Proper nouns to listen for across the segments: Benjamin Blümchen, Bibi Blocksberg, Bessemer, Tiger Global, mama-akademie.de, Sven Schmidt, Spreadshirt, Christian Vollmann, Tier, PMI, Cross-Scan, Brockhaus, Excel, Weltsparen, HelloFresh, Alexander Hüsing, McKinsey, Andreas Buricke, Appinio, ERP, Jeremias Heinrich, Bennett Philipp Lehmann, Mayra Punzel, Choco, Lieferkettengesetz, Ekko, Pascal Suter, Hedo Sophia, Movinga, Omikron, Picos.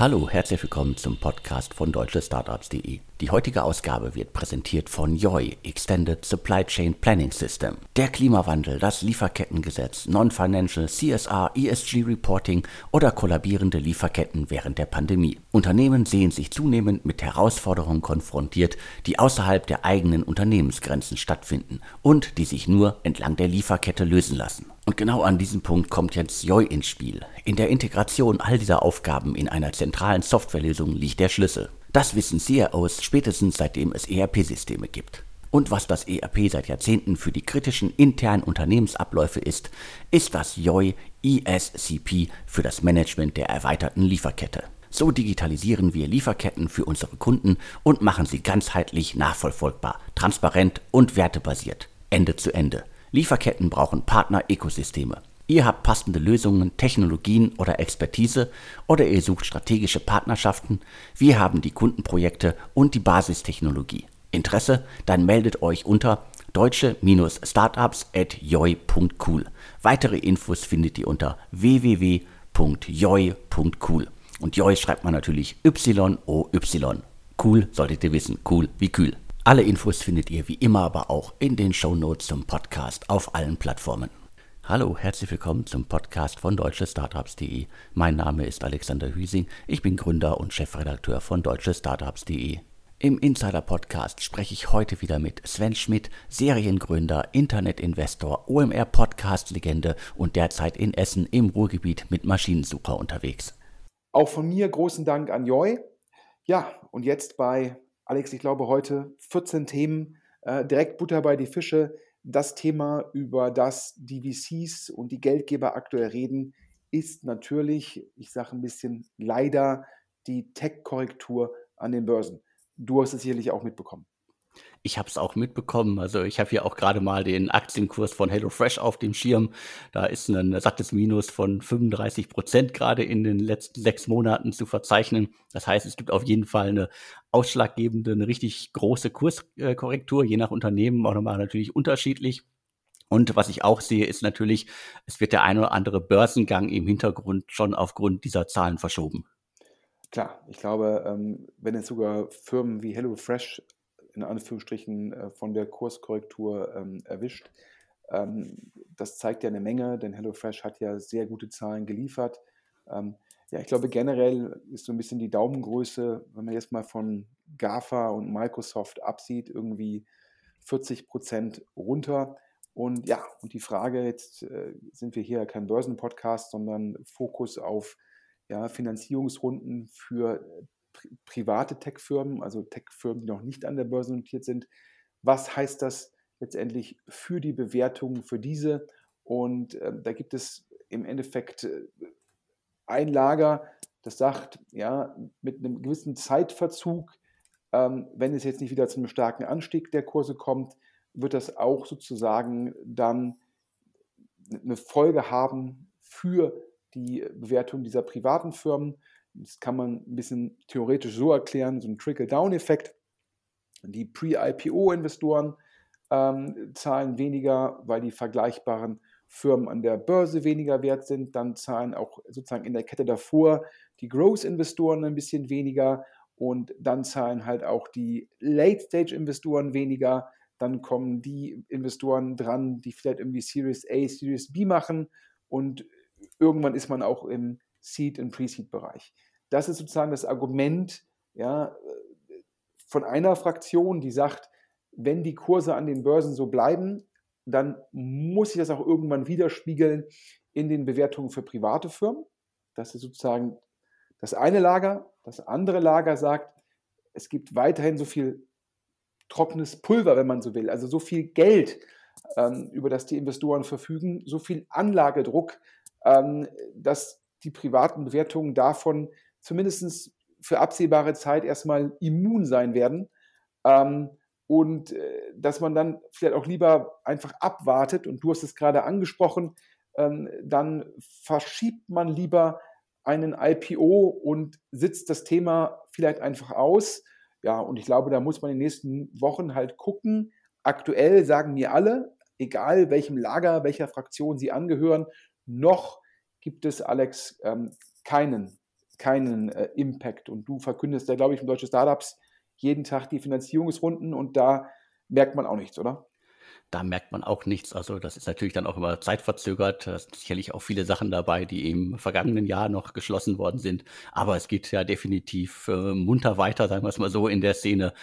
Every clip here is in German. Hallo, herzlich willkommen zum Podcast von deutschestartups.de. Die heutige Ausgabe wird präsentiert von YoY, Extended Supply Chain Planning System. Der Klimawandel, das Lieferkettengesetz, Non-Financial, CSR, ESG-Reporting oder kollabierende Lieferketten während der Pandemie. Unternehmen sehen sich zunehmend mit Herausforderungen konfrontiert, die außerhalb der eigenen Unternehmensgrenzen stattfinden und die sich nur entlang der Lieferkette lösen lassen. Und genau an diesem Punkt kommt jetzt YoY ins Spiel. In der Integration all dieser Aufgaben in einer zentralen Softwarelösung liegt der Schlüssel. Das wissen CROs spätestens seitdem es ERP-Systeme gibt. Und was das ERP seit Jahrzehnten für die kritischen internen Unternehmensabläufe ist, ist das YoY ESCP für das Management der erweiterten Lieferkette. So digitalisieren wir Lieferketten für unsere Kunden und machen sie ganzheitlich nachvollziehbar, transparent und wertebasiert. Ende zu Ende. Lieferketten brauchen Partner-Ökosysteme. Ihr habt passende Lösungen, Technologien oder Expertise oder ihr sucht strategische Partnerschaften. Wir haben die Kundenprojekte und die Basistechnologie. Interesse? Dann meldet euch unter deutsche-startups@yoy.cool. Weitere Infos findet ihr unter www.yoy.cool. Und Yoy schreibt man natürlich Y-O-Y. Cool solltet ihr wissen, cool wie kühl. Alle Infos findet ihr wie immer aber auch in den Shownotes zum Podcast auf allen Plattformen. Hallo, herzlich willkommen zum Podcast von deutschestartups.de. Mein Name ist Alexander Hüsing, ich bin Gründer und Chefredakteur von deutschestartups.de. Im Insider-Podcast spreche ich heute wieder mit Sven Schmidt, Seriengründer, Internetinvestor, OMR-Podcast-Legende und derzeit in Essen im Ruhrgebiet mit Maschinensucher unterwegs. Auch von mir großen Dank an Yoy. Ja, und jetzt bei Alex, ich glaube heute 14 Themen, direkt Butter bei die Fische. Das Thema, über das die VCs und die Geldgeber aktuell reden, ist natürlich, ich sage ein bisschen leider, die Tech-Korrektur an den Börsen. Du hast es sicherlich auch mitbekommen. Ich habe es auch mitbekommen. Also ich habe hier auch gerade mal den Aktienkurs von HelloFresh auf dem Schirm. Da ist ein sattes Minus von 35% gerade in den letzten 6 Monaten zu verzeichnen. Das heißt, es gibt auf jeden Fall eine ausschlaggebende, eine richtig große Kurskorrektur, je nach Unternehmen auch nochmal natürlich unterschiedlich. Und was ich auch sehe, ist natürlich, es wird der ein oder andere Börsengang im Hintergrund schon aufgrund dieser Zahlen verschoben. Klar, ich glaube, wenn jetzt sogar Firmen wie HelloFresh in Anführungsstrichen von der Kurskorrektur erwischt. Das zeigt ja eine Menge, denn HelloFresh hat ja sehr gute Zahlen geliefert. Ja, ich glaube generell ist so ein bisschen die Daumengröße, wenn man jetzt mal von GAFA und Microsoft absieht, irgendwie 40% runter. Und ja, und die Frage, jetzt sind wir hier kein Börsenpodcast, sondern Fokus auf ja, Finanzierungsrunden für private Tech-Firmen, also Tech-Firmen, die noch nicht an der Börse notiert sind. Was heißt das letztendlich für die Bewertungen für diese? Und da gibt es im Endeffekt ein Lager, das sagt, ja, mit einem gewissen Zeitverzug, wenn es jetzt nicht wieder zu einem starken Anstieg der Kurse kommt, wird das auch sozusagen dann eine Folge haben für die Bewertung dieser privaten Firmen. Das kann man ein bisschen theoretisch so erklären, so ein Trickle-Down-Effekt. Die Pre-IPO-Investoren zahlen weniger, weil die vergleichbaren Firmen an der Börse weniger wert sind. Dann zahlen auch sozusagen in der Kette davor die Growth-Investoren ein bisschen weniger und dann zahlen halt auch die Late-Stage-Investoren weniger. Dann kommen die Investoren dran, die vielleicht irgendwie Series A, Series B machen und irgendwann ist man auch im Seed- und Pre-Seed-Bereich. Das ist sozusagen das Argument, ja, von einer Fraktion, die sagt, wenn die Kurse an den Börsen so bleiben, dann muss sich das auch irgendwann widerspiegeln in den Bewertungen für private Firmen. Das ist sozusagen das eine Lager. Das andere Lager sagt, es gibt weiterhin so viel trockenes Pulver, wenn man so will, also so viel Geld, über das die Investoren verfügen, so viel Anlagedruck, dass die privaten Bewertungen davon zumindest für absehbare Zeit erstmal immun sein werden und dass man dann vielleicht auch lieber einfach abwartet und du hast es gerade angesprochen, dann verschiebt man lieber einen IPO und sitzt das Thema vielleicht einfach aus. Ja, und ich glaube, da muss man in den nächsten Wochen halt gucken. Aktuell sagen mir alle, egal welchem Lager, welcher Fraktion sie angehören, noch gibt es, Alex, keinen keinen Impact. Und du verkündest ja, glaube ich, um deutsche Startups jeden Tag die Finanzierungsrunden und da merkt man auch nichts, oder? Da merkt man auch nichts. Also das ist natürlich dann auch immer zeitverzögert. Da sind sicherlich auch viele Sachen dabei, die im vergangenen Jahr noch geschlossen worden sind. Aber es geht ja definitiv munter weiter, sagen wir es mal so, in der Szene.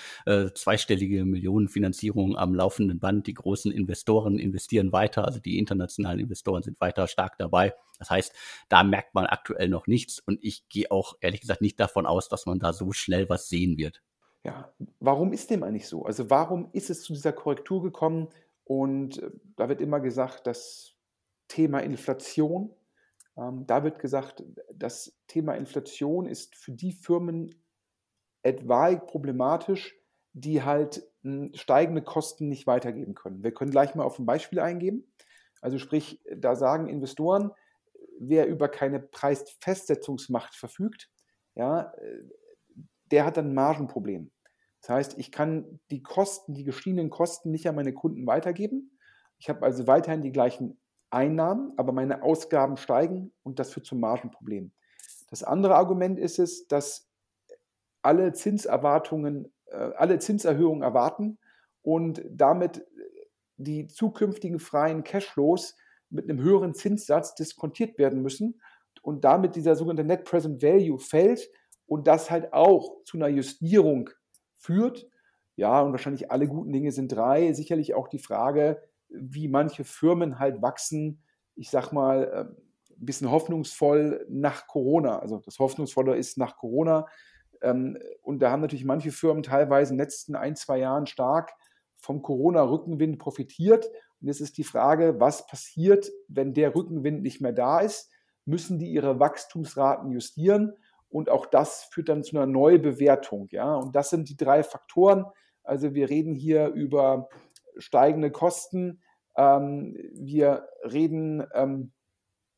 Zweistellige Millionenfinanzierungen am laufenden Band. Die großen Investoren investieren weiter. Also die internationalen Investoren sind weiter stark dabei. Das heißt, da merkt man aktuell noch nichts. Und ich gehe auch ehrlich gesagt nicht davon aus, dass man da so schnell was sehen wird. Ja, warum ist dem eigentlich so? Also warum ist es zu dieser Korrektur gekommen? Und da wird immer gesagt, das Thema Inflation, das Thema Inflation ist für die Firmen etwaig problematisch, die halt steigende Kosten nicht weitergeben können. Wir können gleich mal auf ein Beispiel eingehen. Also sprich, da sagen Investoren, wer über keine Preisfestsetzungsmacht verfügt, ja, der hat dann ein Margenproblem. Das heißt, ich kann die Kosten, die gestiegenen Kosten nicht an meine Kunden weitergeben. Ich habe also weiterhin die gleichen Einnahmen, aber meine Ausgaben steigen und das führt zum Margenproblem. Das andere Argument ist es, dass alle Zinserhöhungen erwarten und damit die zukünftigen freien Cashflows mit einem höheren Zinssatz diskontiert werden müssen und damit dieser sogenannte Net Present Value fällt und das halt auch zu einer Justierung führt. Ja, und wahrscheinlich alle guten Dinge sind drei. Sicherlich auch die Frage, wie manche Firmen halt wachsen, ich sag mal, ein bisschen hoffnungsvoll nach Corona. Also das Hoffnungsvolle ist nach Corona. Und da haben natürlich manche Firmen teilweise in den letzten 1-2 Jahren stark vom Corona-Rückenwind profitiert. Und jetzt ist die Frage, was passiert, wenn der Rückenwind nicht mehr da ist? Müssen die ihre Wachstumsraten justieren? Und auch das führt dann zu einer Neubewertung. Ja? Und das sind die drei Faktoren. Also wir reden hier über steigende Kosten. Wir reden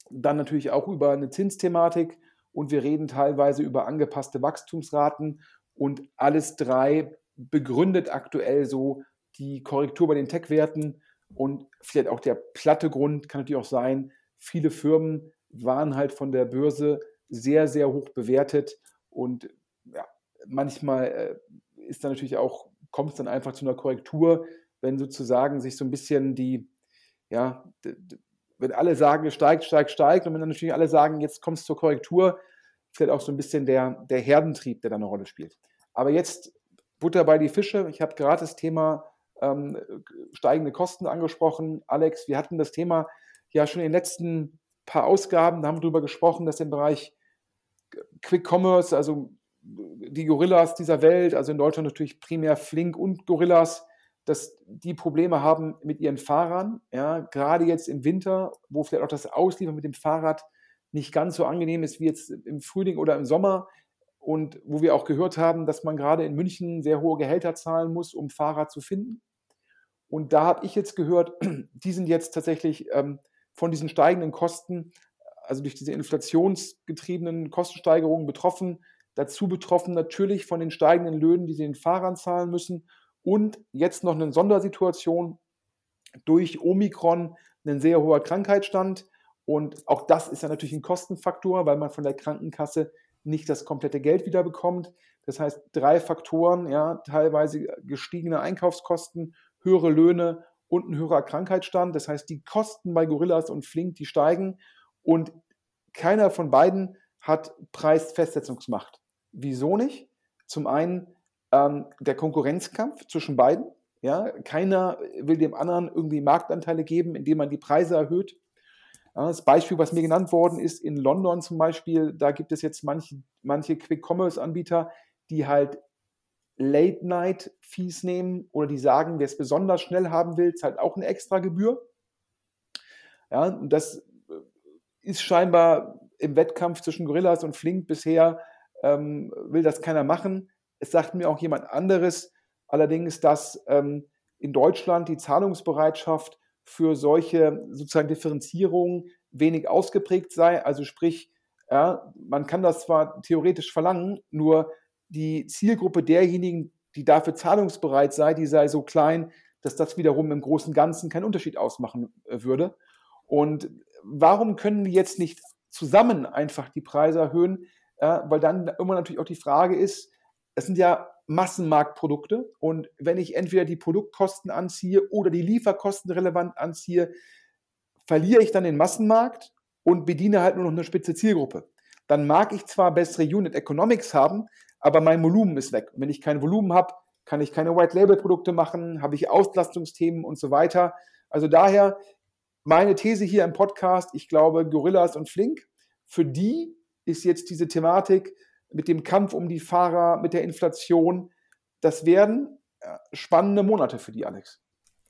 dann natürlich auch über eine Zinsthematik. Und wir reden teilweise über angepasste Wachstumsraten. Und alles drei begründet aktuell so die Korrektur bei den Tech-Werten. Und vielleicht auch der platte Grund kann natürlich auch sein, viele Firmen waren halt von der Börse sehr, sehr hoch bewertet und ja, manchmal ist dann natürlich auch, kommt es dann einfach zu einer Korrektur, wenn sozusagen sich so ein bisschen wenn alle sagen, steigt und wenn dann natürlich alle sagen, jetzt kommt es zur Korrektur, vielleicht auch so ein bisschen der Herdentrieb, der da eine Rolle spielt. Aber jetzt Butter bei die Fische, ich habe gerade das Thema steigende Kosten angesprochen. Alex, wir hatten das Thema ja schon in den letzten paar Ausgaben, da haben wir darüber gesprochen, dass im Bereich Quick Commerce, also die Gorillas dieser Welt, also in Deutschland natürlich primär Flink und Gorillas, dass die Probleme haben mit ihren Fahrern, ja, gerade jetzt im Winter, wo vielleicht auch das Ausliefern mit dem Fahrrad nicht ganz so angenehm ist wie jetzt im Frühling oder im Sommer und wo wir auch gehört haben, dass man gerade in München sehr hohe Gehälter zahlen muss, um Fahrer zu finden. Und da habe ich jetzt gehört, die sind jetzt tatsächlich von diesen steigenden Kosten, also durch diese inflationsgetriebenen Kostensteigerungen betroffen, dazu betroffen natürlich von den steigenden Löhnen, die sie den Fahrern zahlen müssen und jetzt noch eine Sondersituation durch Omikron, ein sehr hoher Krankheitsstand und auch das ist ja natürlich ein Kostenfaktor, weil man von der Krankenkasse nicht das komplette Geld wiederbekommt. Das heißt, 3 Faktoren, ja, teilweise gestiegene Einkaufskosten, höhere Löhne und ein höherer Krankheitsstand. Das heißt, die Kosten bei Gorillas und Flink, die steigen und keiner von beiden hat Preisfestsetzungsmacht. Wieso nicht? Zum einen der Konkurrenzkampf zwischen beiden. Ja? Keiner will dem anderen irgendwie Marktanteile geben, indem man die Preise erhöht. Ja, das Beispiel, was mir genannt worden ist, in London zum Beispiel, da gibt es jetzt manche Quick-Commerce-Anbieter, die halt Late-Night-Fees nehmen oder die sagen, wer es besonders schnell haben will, zahlt auch eine extra Gebühr. Ja, und das ist scheinbar im Wettkampf zwischen Gorillas und Flink bisher, will das keiner machen. Es sagt mir auch jemand anderes, allerdings, dass in Deutschland die Zahlungsbereitschaft für solche sozusagen Differenzierungen wenig ausgeprägt sei. Also sprich, ja, man kann das zwar theoretisch verlangen, nur die Zielgruppe derjenigen, die dafür zahlungsbereit sei, die sei so klein, dass das wiederum im großen Ganzen keinen Unterschied ausmachen würde. Und warum können die jetzt nicht zusammen einfach die Preise erhöhen, weil dann immer natürlich auch die Frage ist, es sind ja Massenmarktprodukte und wenn ich entweder die Produktkosten anziehe oder die Lieferkosten relevant anziehe, verliere ich dann den Massenmarkt und bediene halt nur noch eine spitze Zielgruppe. Dann mag ich zwar bessere Unit Economics haben, aber mein Volumen ist weg. Und wenn ich kein Volumen habe, kann ich keine White-Label-Produkte machen, habe ich Auslastungsthemen und so weiter. Also daher meine These hier im Podcast, ich glaube Gorillas und Flink, für die ist jetzt diese Thematik mit dem Kampf um die Fahrer, mit der Inflation, das werden spannende Monate für die, Alex.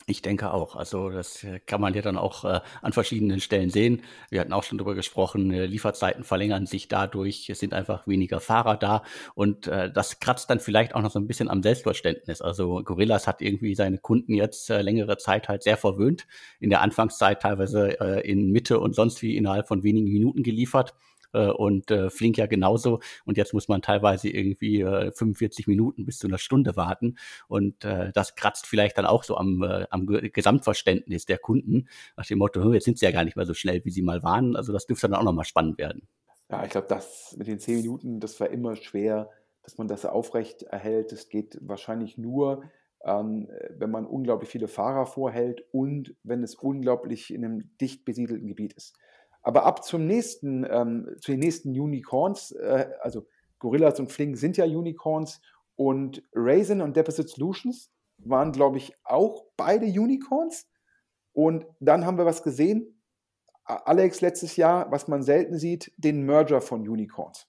Ich denke auch. Also das kann man ja dann auch an verschiedenen Stellen sehen. Wir hatten auch schon darüber gesprochen, Lieferzeiten verlängern sich dadurch, es sind einfach weniger Fahrer da und das kratzt dann vielleicht auch noch so ein bisschen am Selbstverständnis. Also Gorillas hat irgendwie seine Kunden jetzt längere Zeit halt sehr verwöhnt, in der Anfangszeit teilweise in Mitte und sonst wie innerhalb von wenigen Minuten geliefert. Und Flink ja genauso. Und jetzt muss man teilweise irgendwie 45 Minuten bis zu einer Stunde warten. Und das kratzt vielleicht dann auch so am Gesamtverständnis der Kunden nach dem Motto, jetzt sind sie ja gar nicht mehr so schnell, wie sie mal waren. Also das dürfte dann auch nochmal spannend werden. Ja, ich glaube, das mit den 10 Minuten, das war immer schwer, dass man das aufrecht erhält. Das geht wahrscheinlich nur, wenn man unglaublich viele Fahrer vorhält und wenn es unglaublich in einem dicht besiedelten Gebiet ist. Aber ab zu den nächsten Unicorns, also Gorillas und Flink sind ja Unicorns und Raisin und Deposit Solutions waren, glaube ich, auch beide Unicorns. Und dann haben wir was gesehen, Alex, letztes Jahr, was man selten sieht, den Merger von Unicorns.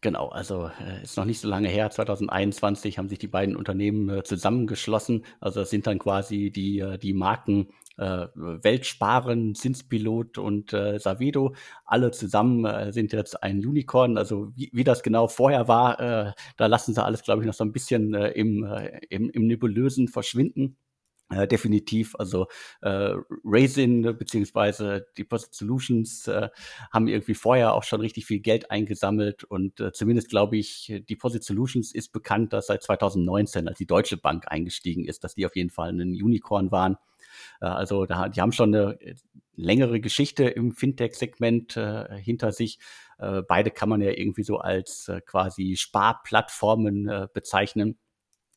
Genau, also ist noch nicht so lange her, 2021 haben sich die beiden Unternehmen zusammengeschlossen. Also das sind dann quasi die Marken Weltsparen, Zinspilot und Savedo, alle zusammen sind jetzt ein Unicorn, also wie das genau vorher war, da lassen sie alles, glaube ich, noch so ein bisschen im Nebulösen verschwinden. Definitiv, also Raisin bzw. Deposit Solutions haben irgendwie vorher auch schon richtig viel Geld eingesammelt und zumindest glaube ich, Deposit Solutions ist bekannt, dass seit 2019, als die Deutsche Bank eingestiegen ist, dass die auf jeden Fall ein Unicorn waren. Also die haben schon eine längere Geschichte im Fintech-Segment hinter sich. Beide kann man ja irgendwie so als quasi Sparplattformen bezeichnen.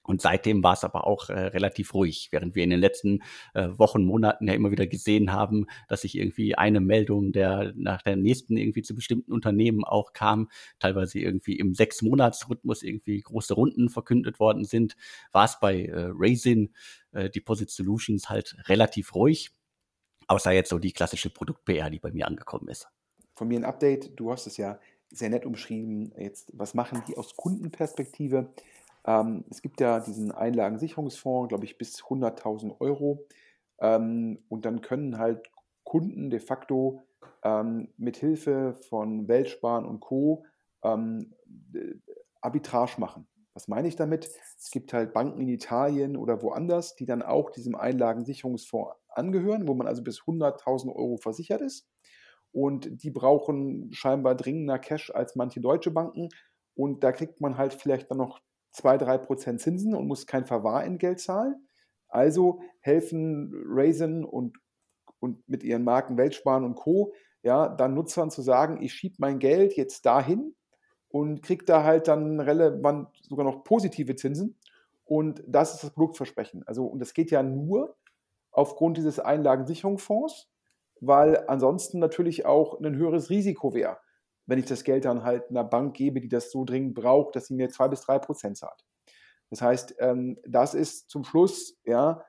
Und seitdem war es aber auch relativ ruhig, während wir in den letzten Wochen, Monaten ja immer wieder gesehen haben, dass sich irgendwie eine Meldung nach der nächsten irgendwie zu bestimmten Unternehmen auch kam, teilweise irgendwie im 6-Monats-Rhythmus irgendwie große Runden verkündet worden sind, war es bei Raisin, Deposit Solutions halt relativ ruhig, außer jetzt so die klassische Produkt-PR, die bei mir angekommen ist. Von mir ein Update, du hast es ja sehr nett umschrieben, jetzt was machen die aus Kundenperspektive? Es gibt ja diesen Einlagensicherungsfonds, glaube ich, bis 100.000 Euro. Und dann können halt Kunden de facto mit Hilfe von Weltsparen und Co. Arbitrage machen. Was meine ich damit? Es gibt halt Banken in Italien oder woanders, die dann auch diesem Einlagensicherungsfonds angehören, wo man also bis 100.000 Euro versichert ist. Und die brauchen scheinbar dringender Cash als manche deutsche Banken. Und da kriegt man halt vielleicht dann noch 2-3% Zinsen und muss kein Verwahrentgelt zahlen. Also helfen Raisin und mit ihren Marken Weltsparen und Co. ja, dann Nutzern zu sagen, ich schiebe mein Geld jetzt dahin und kriege da halt dann relevant sogar noch positive Zinsen. Und das ist das Produktversprechen. Also, und das geht ja nur aufgrund dieses Einlagensicherungsfonds, weil ansonsten natürlich auch ein höheres Risiko wäre, wenn ich das Geld dann halt einer Bank gebe, die das so dringend braucht, dass sie mir 2-3% zahlt. Das heißt, das ist zum Schluss ja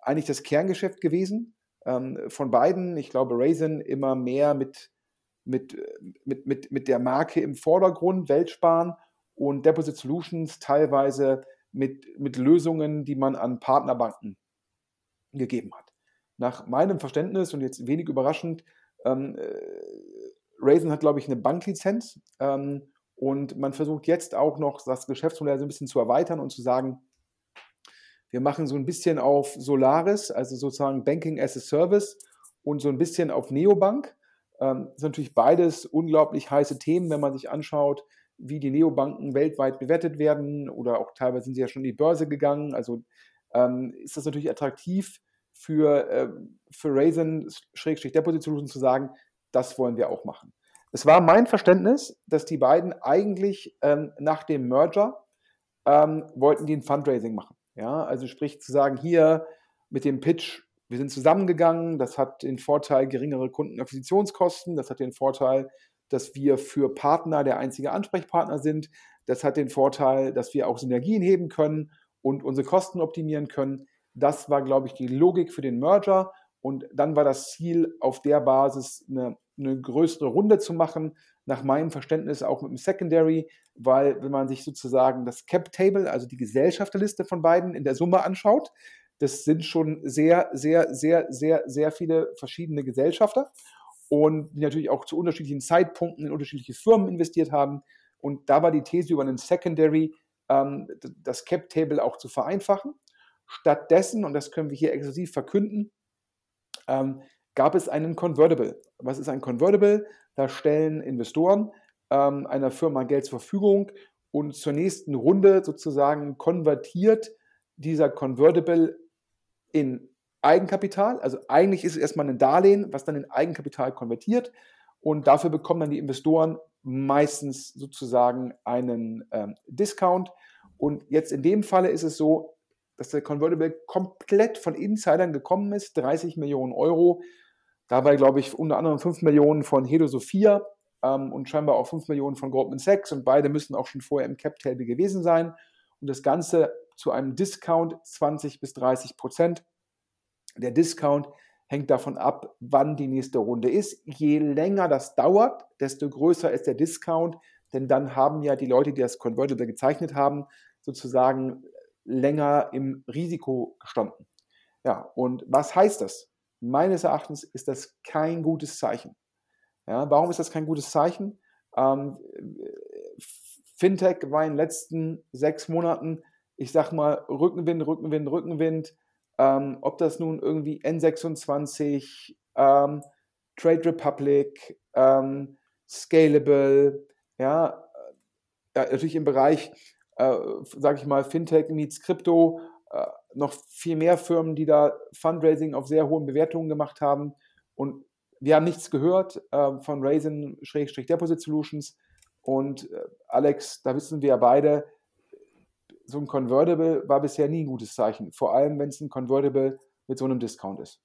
eigentlich das Kerngeschäft gewesen von beiden. Ich glaube, Raisin immer mehr mit der Marke im Vordergrund, Weltsparen und Deposit Solutions teilweise mit Lösungen, die man an Partnerbanken gegeben hat. Nach meinem Verständnis und jetzt wenig überraschend, Raisin hat, glaube ich, eine Banklizenz und man versucht jetzt auch noch das Geschäftsmodell so ein bisschen zu erweitern und zu sagen, wir machen so ein bisschen auf Solaris, also sozusagen Banking as a Service und so ein bisschen auf Neobank. Das sind natürlich beides unglaublich heiße Themen, wenn man sich anschaut, wie die Neobanken weltweit bewertet werden oder auch teilweise sind sie ja schon in die Börse gegangen. Also ist das natürlich attraktiv für Raisin/Deposit Solutions zu sagen, das wollen wir auch machen. Es war mein Verständnis, dass die beiden eigentlich nach dem Merger wollten die ein Fundraising machen. Ja? Also sprich zu sagen, hier mit dem Pitch, wir sind zusammengegangen, das hat den Vorteil geringere Kundenakquisitionskosten, das hat den Vorteil, dass wir für Partner der einzige Ansprechpartner sind, das hat den Vorteil, dass wir auch Synergien heben können und unsere Kosten optimieren können. Das war, glaube ich, die Logik für den Merger. Und dann war das Ziel, auf der Basis eine größere Runde zu machen, nach meinem Verständnis auch mit dem Secondary, weil wenn man sich sozusagen das Cap-Table, also die Gesellschafterliste von beiden in der Summe anschaut, das sind schon sehr, sehr, sehr, sehr, sehr viele verschiedene Gesellschafter und die natürlich auch zu unterschiedlichen Zeitpunkten in unterschiedliche Firmen investiert haben. Und da war die These über einen Secondary, das Cap-Table auch zu vereinfachen. Stattdessen, und das können wir hier exklusiv verkünden, gab es einen Convertible. Was ist ein Convertible? Da stellen Investoren einer Firma Geld zur Verfügung und zur nächsten Runde sozusagen konvertiert dieser Convertible in Eigenkapital. Also eigentlich ist es erstmal ein Darlehen, was dann in Eigenkapital konvertiert, und dafür bekommen dann die Investoren meistens sozusagen einen Discount. Und jetzt in dem Falle ist es so, dass der Convertible komplett von Insidern gekommen ist, 30 Millionen Euro. Dabei, glaube ich, unter anderem 5 Millionen von Hedo Sophia und scheinbar auch 5 Millionen von Goldman Sachs. Und beide müssen auch schon vorher im Cap-Table gewesen sein. Und das Ganze zu einem Discount 20-30%. Der Discount hängt davon ab, wann die nächste Runde ist. Je länger das dauert, desto größer ist der Discount. Denn dann haben ja die Leute, die das Convertible gezeichnet haben, sozusagen länger im Risiko gestanden. Ja, und was heißt das? Meines Erachtens ist das kein gutes Zeichen. Ja, warum ist das kein gutes Zeichen? Fintech war in den letzten 6 Monaten, ich sag mal, Rückenwind. Ob das nun irgendwie N26, Trade Republic, Scalable, ja, natürlich im Bereich sage ich mal, Fintech meets Crypto, noch viel mehr Firmen, die da Fundraising auf sehr hohen Bewertungen gemacht haben. Und wir haben nichts gehört von Raisin/Deposit Solutions. Und Alex, da wissen wir ja beide, so ein Convertible war bisher nie ein gutes Zeichen. Vor allem, wenn es ein Convertible mit so einem Discount ist.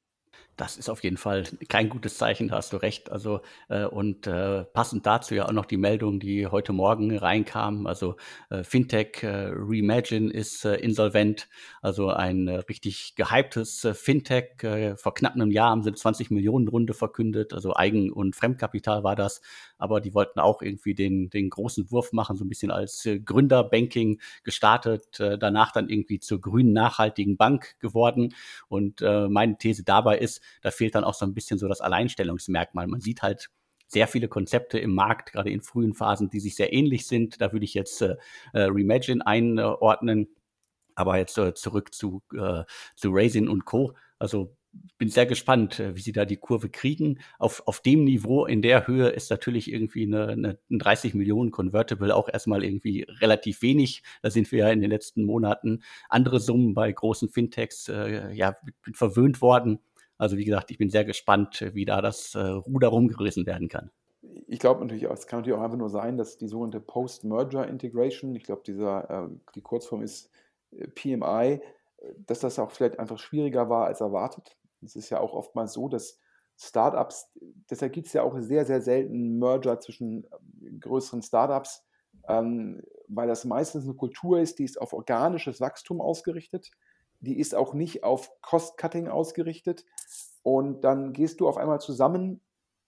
Das ist auf jeden Fall kein gutes Zeichen, da hast du recht. Also passend dazu ja auch noch die Meldung, die heute Morgen reinkam. Also Fintech Reimagine ist insolvent. Also ein richtig gehyptes Fintech. Vor knapp einem Jahr haben sie eine 20-Millionen-Runde verkündet. Also Eigen- und Fremdkapital war das. Aber die wollten auch irgendwie den großen Wurf machen, so ein bisschen als Gründerbanking gestartet. Danach dann irgendwie zur grünen, nachhaltigen Bank geworden. Und meine These dabei ist, da fehlt dann auch so ein bisschen so das Alleinstellungsmerkmal. Man sieht halt sehr viele Konzepte im Markt, gerade in frühen Phasen, die sich sehr ähnlich sind. Da würde ich jetzt Reimagine einordnen. Aber jetzt zurück zu Raisin und Co. Also bin sehr gespannt, wie sie da die Kurve kriegen. Auf dem Niveau, in der Höhe, ist natürlich irgendwie ein 30 Millionen Convertible auch erstmal irgendwie relativ wenig. Da sind wir ja in den letzten Monaten andere Summen bei großen Fintechs verwöhnt worden. Also wie gesagt, ich bin sehr gespannt, wie da das Ruder rumgerissen werden kann. Ich glaube natürlich auch, es kann natürlich auch einfach nur sein, dass die sogenannte Post-Merger-Integration, ich glaube, die Kurzform ist PMI, dass das auch vielleicht einfach schwieriger war als erwartet. Es ist ja auch oftmals so, dass Startups, deshalb gibt es ja auch sehr, sehr selten Merger zwischen größeren Startups, weil das meistens eine Kultur ist, die ist auf organisches Wachstum ausgerichtet. Die ist auch nicht auf Cost-Cutting ausgerichtet. Und dann gehst du auf einmal zusammen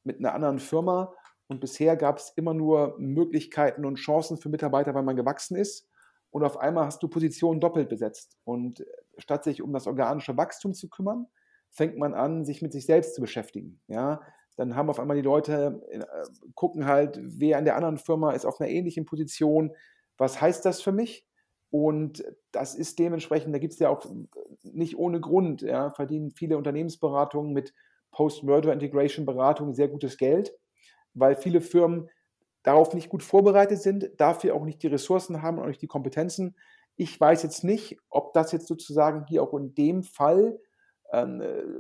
mit einer anderen Firma. Und bisher gab es immer nur Möglichkeiten und Chancen für Mitarbeiter, weil man gewachsen ist. Und auf einmal hast du Positionen doppelt besetzt. Und statt sich um das organische Wachstum zu kümmern, fängt man an, sich mit sich selbst zu beschäftigen. Ja, dann haben auf einmal die Leute, gucken halt, wer in der anderen Firma ist auf einer ähnlichen Position. Was heißt das für mich? Und das ist dementsprechend, da gibt es ja auch nicht ohne Grund, ja, verdienen viele Unternehmensberatungen mit Post-Merger-Integration-Beratungen sehr gutes Geld, weil viele Firmen darauf nicht gut vorbereitet sind, dafür auch nicht die Ressourcen haben und auch nicht die Kompetenzen. Ich weiß jetzt nicht, ob das jetzt sozusagen hier auch in dem Fall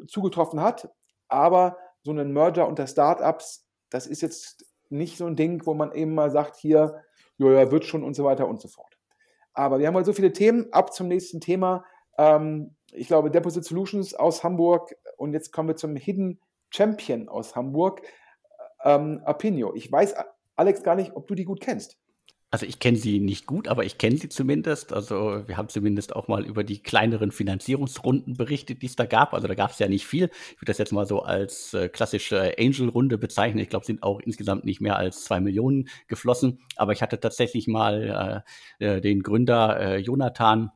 zugetroffen hat, aber so ein Merger unter Startups, das ist jetzt nicht so ein Ding, wo man eben mal sagt, hier, ja, wird schon und so weiter und so fort. Aber wir haben halt so viele Themen, ab zum nächsten Thema. Ich glaube, Deposit Solutions aus Hamburg, und jetzt kommen wir zum Hidden Champion aus Hamburg, Appinio. Ich weiß, Alex, gar nicht, ob du die gut kennst. Also ich kenne sie nicht gut, aber ich kenne sie zumindest. Also wir haben zumindest auch mal über die kleineren Finanzierungsrunden berichtet, die es da gab. Also da gab es ja nicht viel. Ich würde das jetzt mal so als klassische Angel-Runde bezeichnen. Ich glaube, sind auch insgesamt nicht mehr als 2 Millionen geflossen. Aber ich hatte tatsächlich mal den Gründer Jonathan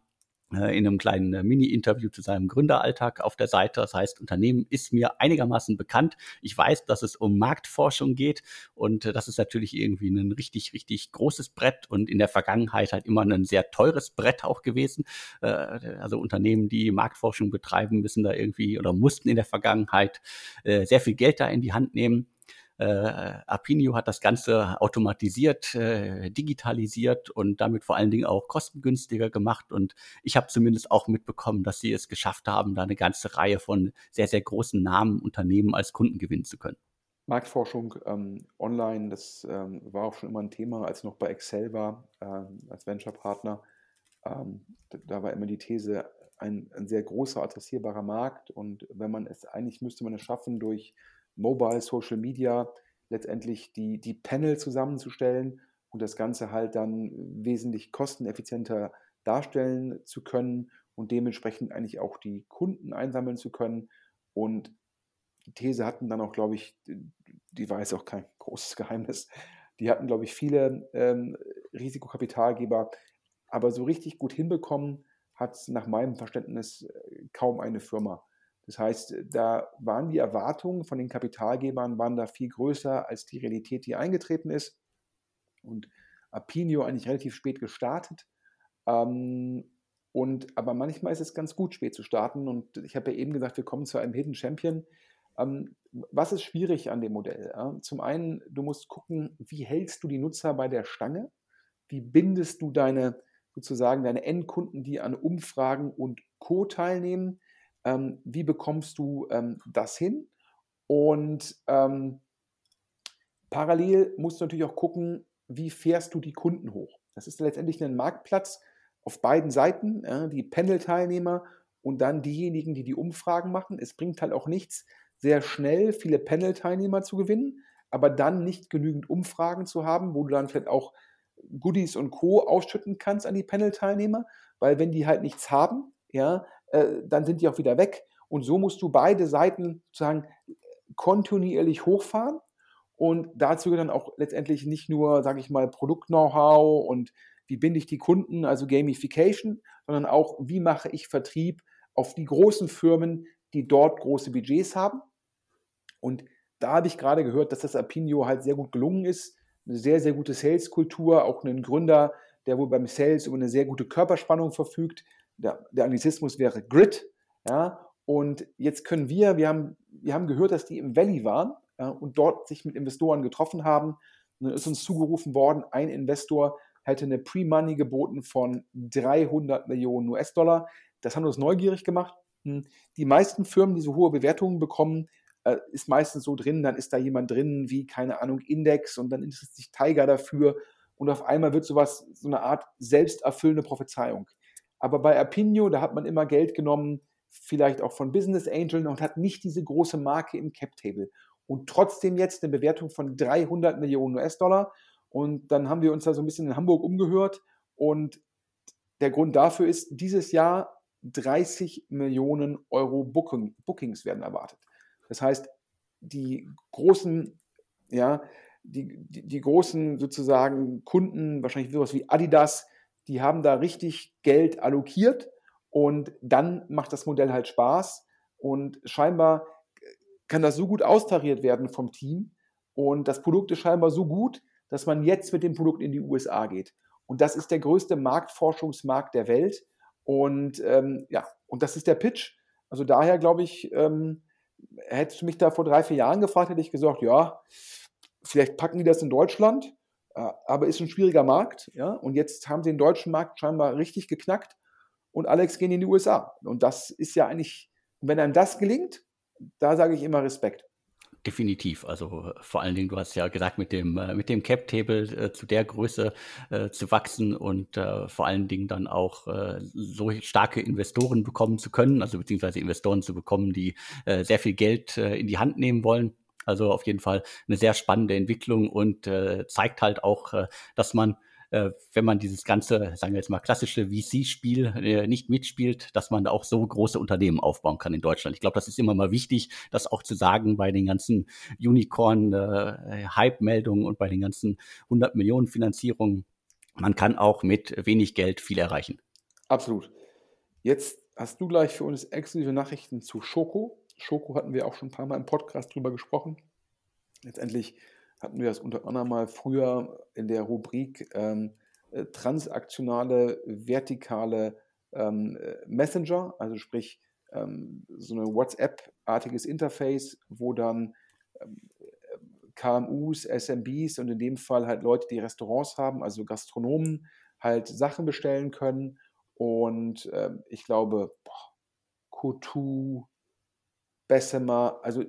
in einem kleinen Mini-Interview zu seinem Gründeralltag auf der Seite. Das heißt, Unternehmen ist mir einigermaßen bekannt. Ich weiß, dass es um Marktforschung geht, und das ist natürlich irgendwie ein richtig, richtig großes Brett und in der Vergangenheit halt immer ein sehr teures Brett auch gewesen. Also Unternehmen, die Marktforschung betreiben, müssen da irgendwie oder mussten in der Vergangenheit sehr viel Geld da in die Hand nehmen. Appinio hat das Ganze automatisiert, digitalisiert und damit vor allen Dingen auch kostengünstiger gemacht, und ich habe zumindest auch mitbekommen, dass sie es geschafft haben, da eine ganze Reihe von sehr, sehr großen Namen, Unternehmen als Kunden gewinnen zu können. Marktforschung online, das war auch schon immer ein Thema, als ich noch bei Excel war, als Venture-Partner. Da war immer die These, ein sehr großer, adressierbarer Markt, und wenn man es, eigentlich müsste man es schaffen, durch Mobile, Social Media, letztendlich die Panel zusammenzustellen und das Ganze halt dann wesentlich kosteneffizienter darstellen zu können und dementsprechend eigentlich auch die Kunden einsammeln zu können. Und die These hatten dann auch, glaube ich, die war jetzt auch kein großes Geheimnis, die hatten, glaube ich, viele Risikokapitalgeber, aber so richtig gut hinbekommen hat es nach meinem Verständnis kaum eine Firma. Das heißt, da waren die Erwartungen von den Kapitalgebern viel größer als die Realität, die eingetreten ist. Und Appinio eigentlich relativ spät gestartet. Aber manchmal ist es ganz gut, spät zu starten. Und ich habe ja eben gesagt, wir kommen zu einem Hidden Champion. Was ist schwierig an dem Modell? Zum einen, du musst gucken, wie hältst du die Nutzer bei der Stange? Wie bindest du deine Endkunden, die an Umfragen und Co. teilnehmen? Wie bekommst du das hin? Und parallel musst du natürlich auch gucken, wie fährst du die Kunden hoch? Das ist letztendlich ein Marktplatz auf beiden Seiten, die Panel-Teilnehmer und dann diejenigen, die die Umfragen machen. Es bringt halt auch nichts, sehr schnell viele Panel-Teilnehmer zu gewinnen, aber dann nicht genügend Umfragen zu haben, wo du dann vielleicht auch Goodies und Co. ausschütten kannst an die Panel-Teilnehmer, weil wenn die halt nichts haben, ja, dann sind die auch wieder weg. Und so musst du beide Seiten sozusagen kontinuierlich hochfahren und dazu gehört dann auch letztendlich nicht nur, sage ich mal, Produkt-Know-how und wie binde ich die Kunden, also Gamification, sondern auch, wie mache ich Vertrieb auf die großen Firmen, die dort große Budgets haben. Und da habe ich gerade gehört, dass das Appinio halt sehr gut gelungen ist. Eine sehr, sehr gute Sales-Kultur, auch einen Gründer, der wohl beim Sales über eine sehr gute Körperspannung verfügt. Der Anglizismus wäre Grit, ja, und jetzt können wir haben gehört, dass die im Valley waren und dort sich mit Investoren getroffen haben. Und dann ist uns zugerufen worden, ein Investor hätte eine Pre-Money geboten von 300 Millionen US-Dollar. Das hat uns neugierig gemacht. Die meisten Firmen, die so hohe Bewertungen bekommen, ist meistens so drin, dann ist da jemand drin wie, keine Ahnung, Index, und dann interessiert sich Tiger dafür und auf einmal wird sowas, so eine Art selbsterfüllende Prophezeiung. Aber bei Appinio, da hat man immer Geld genommen, vielleicht auch von Business Angeln, und hat nicht diese große Marke im Cap-Table. Und trotzdem jetzt eine Bewertung von 300 Millionen US-Dollar. Und dann haben wir uns da so ein bisschen in Hamburg umgehört. Und der Grund dafür ist, dieses Jahr 30 Millionen Euro Bookings werden erwartet. Das heißt, die großen, ja, die großen sozusagen Kunden, wahrscheinlich sowas wie Adidas, die haben da richtig Geld allokiert, und dann macht das Modell halt Spaß, und scheinbar kann das so gut austariert werden vom Team und das Produkt ist scheinbar so gut, dass man jetzt mit dem Produkt in die USA geht. Und das ist der größte Marktforschungsmarkt der Welt, und und das ist der Pitch. Also daher glaube ich, hättest du mich da vor 3-4 Jahren gefragt, hätte ich gesagt, ja, vielleicht packen die das in Deutschland. Aber ist ein schwieriger Markt, ja, und jetzt haben sie den deutschen Markt scheinbar richtig geknackt und Alex gehen in die USA. Und das ist ja eigentlich, wenn einem das gelingt, da sage ich immer Respekt. Definitiv. Also vor allen Dingen, du hast ja gesagt, mit dem Cap-Table zu der Größe zu wachsen und vor allen Dingen dann auch so starke Investoren bekommen zu können, also beziehungsweise Investoren zu bekommen, die sehr viel Geld in die Hand nehmen wollen. Also auf jeden Fall eine sehr spannende Entwicklung und zeigt halt auch, dass man, wenn man dieses ganze, sagen wir jetzt mal, klassische VC-Spiel nicht mitspielt, dass man da auch so große Unternehmen aufbauen kann in Deutschland. Ich glaube, das ist immer mal wichtig, das auch zu sagen bei den ganzen Unicorn-Hype-Meldungen und bei den ganzen 100-Millionen-Finanzierungen. Man kann auch mit wenig Geld viel erreichen. Absolut. Jetzt hast du gleich für uns exklusive Nachrichten zu Choco. Choco hatten wir auch schon ein paar Mal im Podcast drüber gesprochen. Letztendlich hatten wir das unter anderem mal früher in der Rubrik transaktionale, vertikale Messenger, also sprich so eine WhatsApp-artiges Interface, wo dann KMUs, SMBs und in dem Fall halt Leute, die Restaurants haben, also Gastronomen, halt Sachen bestellen können. Und ich glaube, Kotu, Bessemer, also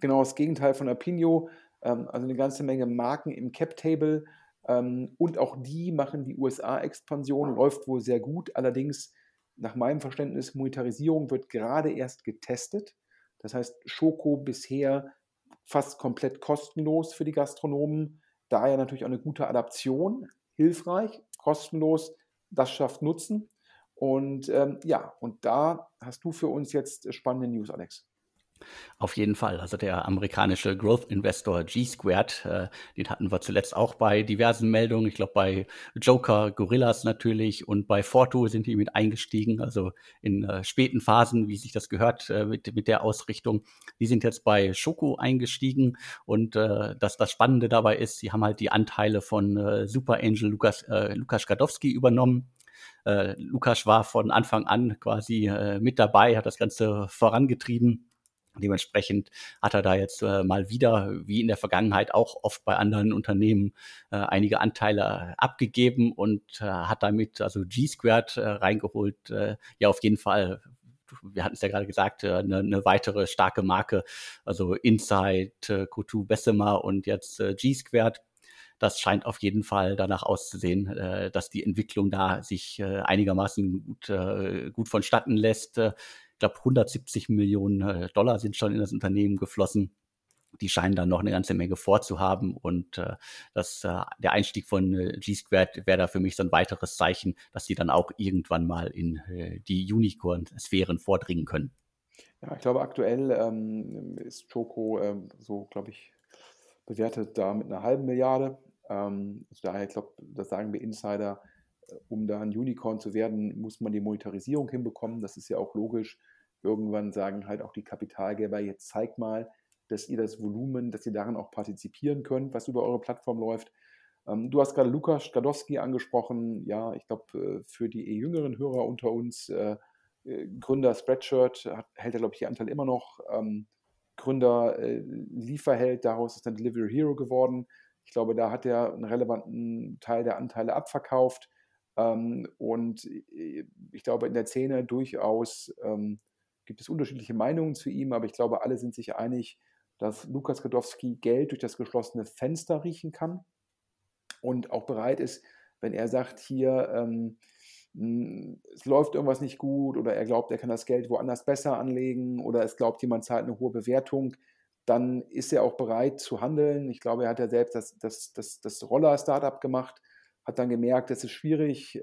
genau das Gegenteil von Appinio, also eine ganze Menge Marken im Cap-Table und auch die machen die USA-Expansion, läuft wohl sehr gut. Allerdings, nach meinem Verständnis, Monetarisierung wird gerade erst getestet. Das heißt, Choco bisher fast komplett kostenlos für die Gastronomen, daher natürlich auch eine gute Adaption, hilfreich, kostenlos, das schafft Nutzen. Und und da hast du für uns jetzt spannende News, Alex. Auf jeden Fall. Also der amerikanische Growth-Investor G-Squared, den hatten wir zuletzt auch bei diversen Meldungen. Ich glaube, bei Joker, Gorillas natürlich und bei Forto sind die mit eingestiegen, also in späten Phasen, wie sich das gehört mit der Ausrichtung. Die sind jetzt bei Choco eingestiegen und das Spannende dabei ist, sie haben halt die Anteile von Super Angel Lukasz Gadowski übernommen. Lukasz war von Anfang an quasi mit dabei, hat das Ganze vorangetrieben. Dementsprechend hat er da jetzt mal wieder, wie in der Vergangenheit auch oft bei anderen Unternehmen, einige Anteile abgegeben und hat damit also G-Squared reingeholt. Ja, auf jeden Fall, wir hatten es ja gerade gesagt, eine weitere starke Marke, also Insight, Kotu, Bessemer und jetzt G-Squared. Das scheint auf jeden Fall danach auszusehen, dass die Entwicklung da sich einigermaßen gut vonstatten lässt. Ich glaube, 170 Millionen Dollar sind schon in das Unternehmen geflossen. Die scheinen dann noch eine ganze Menge vorzuhaben. Und der Einstieg von G-Squared wäre da für mich so ein weiteres Zeichen, dass die dann auch irgendwann mal in die Unicorn-Sphären vordringen können. Ja, ich glaube, aktuell ist Choco bewertet da mit einer 0,5 Milliarde. Daher, ich glaube, das sagen wir Insider, um da ein Unicorn zu werden, muss man die Monetarisierung hinbekommen. Das ist ja auch logisch. Irgendwann sagen halt auch die Kapitalgeber, jetzt zeigt mal, dass ihr das Volumen, dass ihr darin auch partizipieren könnt, was über eure Plattform läuft. Du hast gerade Lukasz Gadowski angesprochen. Ja, ich glaube, für die jüngeren Hörer unter uns, Gründer Spreadshirt hält er, glaube ich, die Anteil immer noch. Gründer Lieferheld, daraus ist dann Delivery Hero geworden. Ich glaube, da hat er einen relevanten Teil der Anteile abverkauft. Und ich glaube, in der Szene durchaus gibt es unterschiedliche Meinungen zu ihm, aber ich glaube, alle sind sich einig, dass Lukasz Gadowski Geld durch das geschlossene Fenster riechen kann und auch bereit ist, wenn er sagt, hier, es läuft irgendwas nicht gut oder er glaubt, er kann das Geld woanders besser anlegen oder es glaubt, jemand zahlt eine hohe Bewertung, dann ist er auch bereit zu handeln. Ich glaube, er hat ja selbst das Roller-Startup gemacht, hat dann gemerkt, es ist schwierig,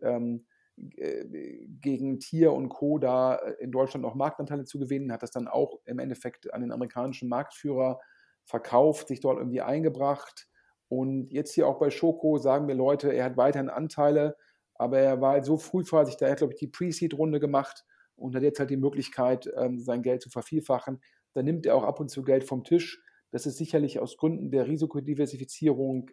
gegen Tier und Co. da in Deutschland noch Marktanteile zu gewinnen, hat das dann auch im Endeffekt an den amerikanischen Marktführer verkauft, sich dort irgendwie eingebracht. Und jetzt hier auch bei Choco sagen wir, Leute, er hat weiterhin Anteile, aber er war halt so frühphasig, da hat, glaube ich, die Pre-Seed-Runde gemacht und hat jetzt halt die Möglichkeit, sein Geld zu vervielfachen. Da nimmt er auch ab und zu Geld vom Tisch. Das ist sicherlich aus Gründen der Risikodiversifizierung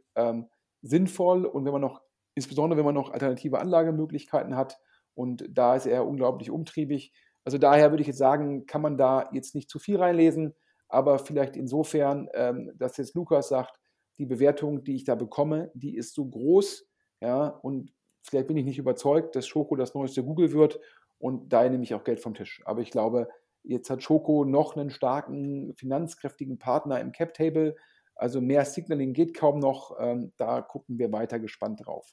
sinnvoll und insbesondere wenn man noch alternative Anlagemöglichkeiten hat und da ist er unglaublich umtriebig. Also daher würde ich jetzt sagen, kann man da jetzt nicht zu viel reinlesen, aber vielleicht insofern, dass jetzt Lukasz sagt, die Bewertung, die ich da bekomme, die ist so groß, ja, und vielleicht bin ich nicht überzeugt, dass Choco das neueste Google wird und daher nehme ich auch Geld vom Tisch. Aber ich glaube, Jetzt hat Choco noch einen starken, finanzkräftigen Partner im Cap-Table. Also mehr Signaling geht kaum noch. Da gucken wir weiter gespannt drauf.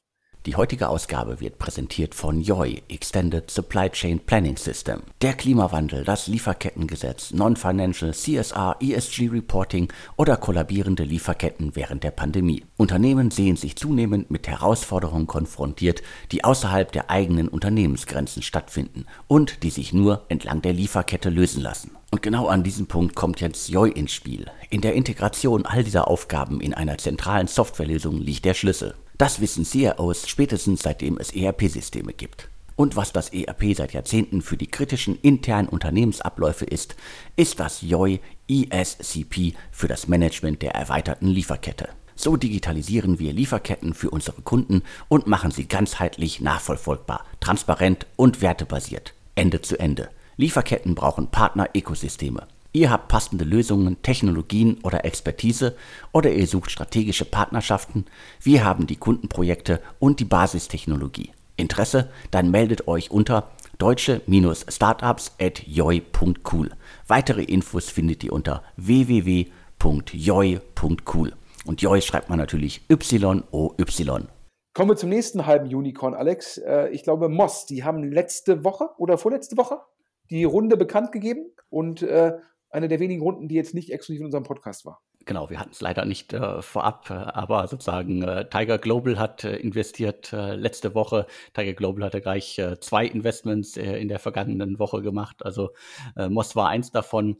Die heutige Ausgabe wird präsentiert von YoY, Extended Supply Chain Planning System. Der Klimawandel, das Lieferkettengesetz, Non-Financial, CSR, ESG Reporting oder kollabierende Lieferketten während der Pandemie. Unternehmen sehen sich zunehmend mit Herausforderungen konfrontiert, die außerhalb der eigenen Unternehmensgrenzen stattfinden und die sich nur entlang der Lieferkette lösen lassen. Und genau an diesem Punkt kommt jetzt YoY ins Spiel. In der Integration all dieser Aufgaben in einer zentralen Softwarelösung liegt der Schlüssel. Das wissen CROs spätestens seitdem es ERP-Systeme gibt. Und was das ERP seit Jahrzehnten für die kritischen internen Unternehmensabläufe ist, ist das YoY ESCP für das Management der erweiterten Lieferkette. So digitalisieren wir Lieferketten für unsere Kunden und machen sie ganzheitlich nachvollziehbar, transparent und wertebasiert. Ende zu Ende. Lieferketten brauchen Partner-Ökosysteme. Ihr habt passende Lösungen, Technologien oder Expertise oder ihr sucht strategische Partnerschaften. Wir haben die Kundenprojekte und die Basistechnologie. Interesse? Dann meldet euch unter deutsche-startups@yoy.cool. Weitere Infos findet ihr unter www.yoy.cool. Und Yoy schreibt man natürlich Y-O-Y. Kommen wir zum nächsten halben Unicorn, Alex. Ich glaube, Moss, die haben letzte Woche oder vorletzte Woche die Runde bekannt gegeben und eine der wenigen Runden, die jetzt nicht exklusiv in unserem Podcast war. Genau, wir hatten es leider nicht vorab, aber sozusagen Tiger Global hat investiert letzte Woche. Tiger Global hatte gleich zwei Investments in der vergangenen Woche gemacht. Also Moss war eins davon.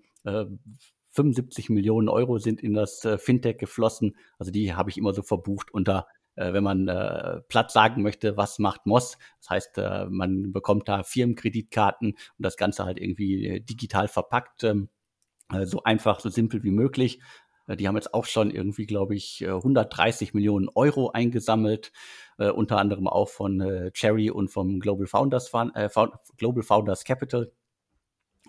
75 Millionen Euro sind in das Fintech geflossen. Also die habe ich immer so verbucht unter, wenn man platt sagen möchte, was macht Moss? Das heißt, man bekommt da Firmenkreditkarten und das Ganze halt irgendwie digital verpackt, so einfach, so simpel wie möglich. Die haben jetzt auch schon irgendwie, glaube ich, 130 Millionen Euro eingesammelt, unter anderem auch von Cherry und vom Global Founders Capital.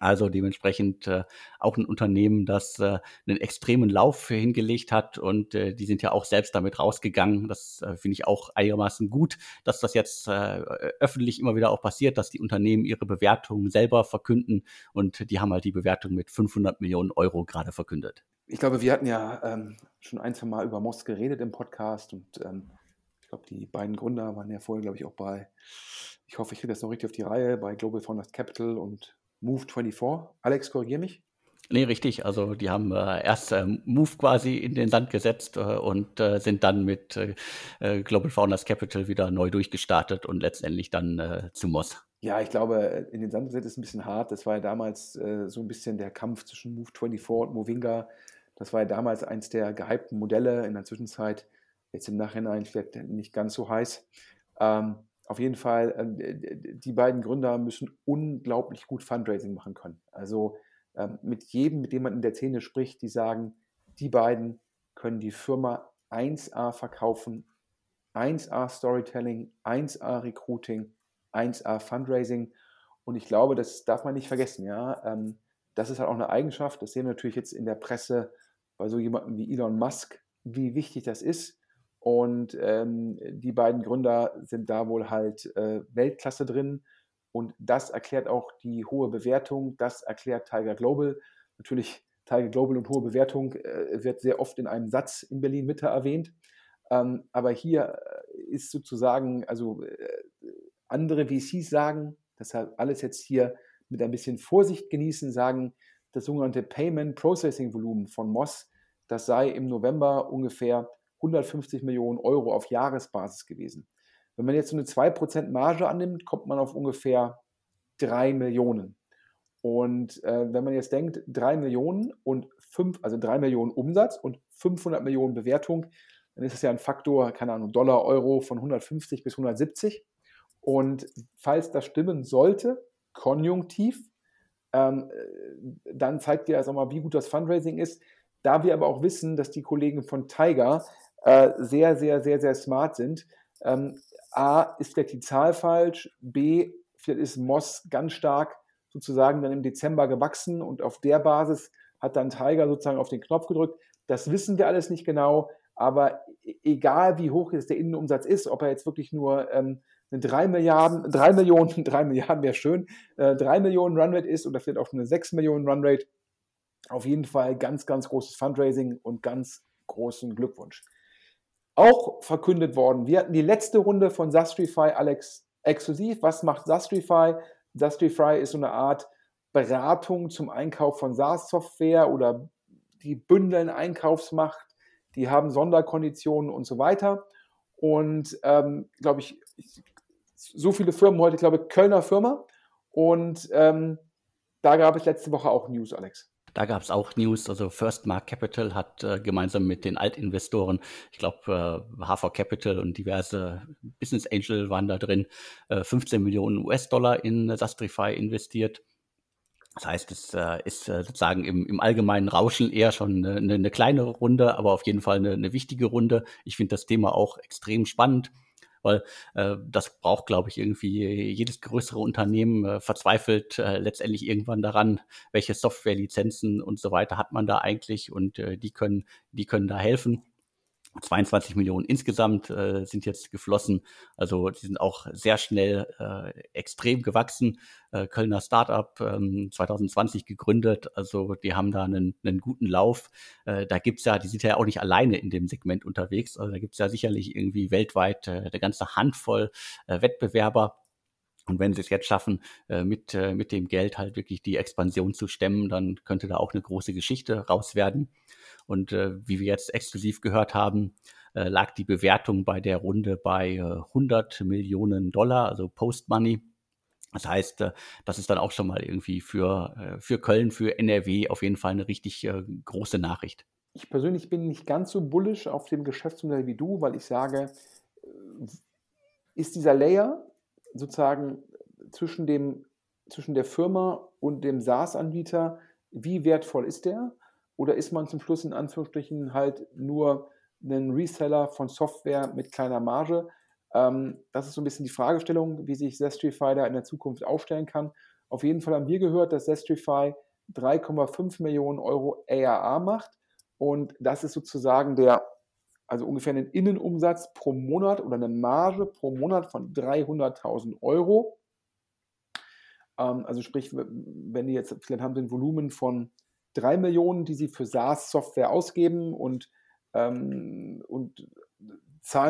Also dementsprechend auch ein Unternehmen, das einen extremen Lauf hingelegt hat und die sind ja auch selbst damit rausgegangen. Das finde ich auch einigermaßen gut, dass das jetzt öffentlich immer wieder auch passiert, dass die Unternehmen ihre Bewertungen selber verkünden und die haben halt die Bewertung mit 500 Millionen Euro gerade verkündet. Ich glaube, wir hatten ja schon ein, zwei Mal über Moss geredet im Podcast und ich glaube, die beiden Gründer waren ja vorher, glaube ich, auch bei, ich hoffe, ich kriege das noch richtig auf die Reihe, bei Global Founders Capital und Move24. Alex, korrigier mich. Nee, richtig. Also die haben erst Move quasi in den Sand gesetzt und sind dann mit Global Founders Capital wieder neu durchgestartet und letztendlich dann zu Moss. Ja, ich glaube, in den Sand gesetzt ist ein bisschen hart. Das war ja damals so ein bisschen der Kampf zwischen Move24 und Movinga. Das war ja damals eins der gehypten Modelle. In der Zwischenzeit, jetzt im Nachhinein vielleicht nicht ganz so heiß. Auf jeden Fall, die beiden Gründer müssen unglaublich gut Fundraising machen können. Also mit jedem, mit dem man in der Szene spricht, die sagen, die beiden können die Firma 1A verkaufen, 1A Storytelling, 1A Recruiting, 1A Fundraising. Und ich glaube, das darf man nicht vergessen. Ja, das ist halt auch eine Eigenschaft. Das sehen wir natürlich jetzt in der Presse bei so jemandem wie Elon Musk, wie wichtig das ist. Und die beiden Gründer sind da wohl halt Weltklasse drin. Und das erklärt auch die hohe Bewertung. Das erklärt Tiger Global. Natürlich, Tiger Global und hohe Bewertung wird sehr oft in einem Satz in Berlin-Mitte erwähnt. Aber hier ist sozusagen, also andere VCs sagen, deshalb alles jetzt hier mit ein bisschen Vorsicht genießen, sagen, das sogenannte Payment Processing Volumen von Moss, das sei im November ungefähr 150 Millionen Euro auf Jahresbasis gewesen. Wenn man jetzt so eine 2% Marge annimmt, kommt man auf ungefähr 3 Millionen. Und wenn man jetzt denkt, 3 Millionen und 5, also 3 Millionen Umsatz und 500 Millionen Bewertung, dann ist es ja ein Faktor, keine Ahnung, Dollar, Euro von 150 bis 170. Und falls das stimmen sollte, konjunktiv, dann zeigt dir also mal, wie gut das Fundraising ist. Da wir aber auch wissen, dass die Kollegen von Tiger sehr, sehr, sehr, sehr smart sind. A, ist vielleicht die Zahl falsch, B, vielleicht ist Moss ganz stark sozusagen dann im Dezember gewachsen und auf der Basis hat dann Tiger sozusagen auf den Knopf gedrückt. Das wissen wir alles nicht genau, aber egal wie hoch jetzt der Innenumsatz ist, ob er jetzt wirklich nur eine 3 Millionen wäre schön, 3 Millionen Runrate ist oder vielleicht auch eine 6 Millionen Runrate. Auf jeden Fall ganz, ganz großes Fundraising und ganz großen Glückwunsch. Auch verkündet worden, wir hatten die letzte Runde von Sastrify, Alex, exklusiv. Was macht Sastrify? Sastrify ist so eine Art Beratung zum Einkauf von SaaS-Software oder die bündeln Einkaufsmacht, die haben Sonderkonditionen und so weiter. Und glaube ich, so viele Firmen heute, glaube ich, Kölner Firma. Und da gab es letzte Woche auch News, Alex. Da gab es auch News, also Firstmark Capital hat gemeinsam mit den Altinvestoren, ich glaube HV Capital und diverse Business Angel waren da drin, 15 Millionen US-Dollar in Sastrify investiert. Das heißt, es ist sozusagen im allgemeinen Rauschen eher schon eine kleine Runde, aber auf jeden Fall eine wichtige Runde. Ich finde das Thema auch extrem spannend, weil das braucht, glaube ich, irgendwie jedes größere Unternehmen verzweifelt letztendlich irgendwann daran, welche Softwarelizenzen und so weiter hat man da eigentlich und die können da helfen. 22 Millionen insgesamt sind jetzt geflossen, also die sind auch sehr schnell extrem gewachsen. Kölner Startup 2020 gegründet, also die haben da einen guten Lauf. Da gibt's ja, die sind ja auch nicht alleine in dem Segment unterwegs, also da gibt's ja sicherlich irgendwie weltweit eine ganze Handvoll Wettbewerber. Und wenn sie es jetzt schaffen, mit dem Geld halt wirklich die Expansion zu stemmen, dann könnte da auch eine große Geschichte raus werden. Und wie wir jetzt exklusiv gehört haben, lag die Bewertung bei der Runde bei 100 Millionen Dollar, also Post-Money. Das heißt, das ist dann auch schon mal irgendwie für Köln, für NRW auf jeden Fall eine richtig große Nachricht. Ich persönlich bin nicht ganz so bullish auf dem Geschäftsmodell wie du, weil ich sage, ist dieser Layer sozusagen zwischen der Firma und dem SaaS-Anbieter, wie wertvoll ist der? Oder ist man zum Schluss in Anführungsstrichen halt nur ein Reseller von Software mit kleiner Marge? Das ist so ein bisschen die Fragestellung, wie sich Sastrify da in der Zukunft aufstellen kann. Auf jeden Fall haben wir gehört, dass Sastrify 3,5 Millionen Euro ARA macht. Und das ist sozusagen also ungefähr einen Innenumsatz pro Monat oder eine Marge pro Monat von 300.000 Euro. Also sprich, wenn die jetzt, vielleicht haben sie ein Volumen von 3 Millionen, die sie für SaaS-Software ausgeben und zahlen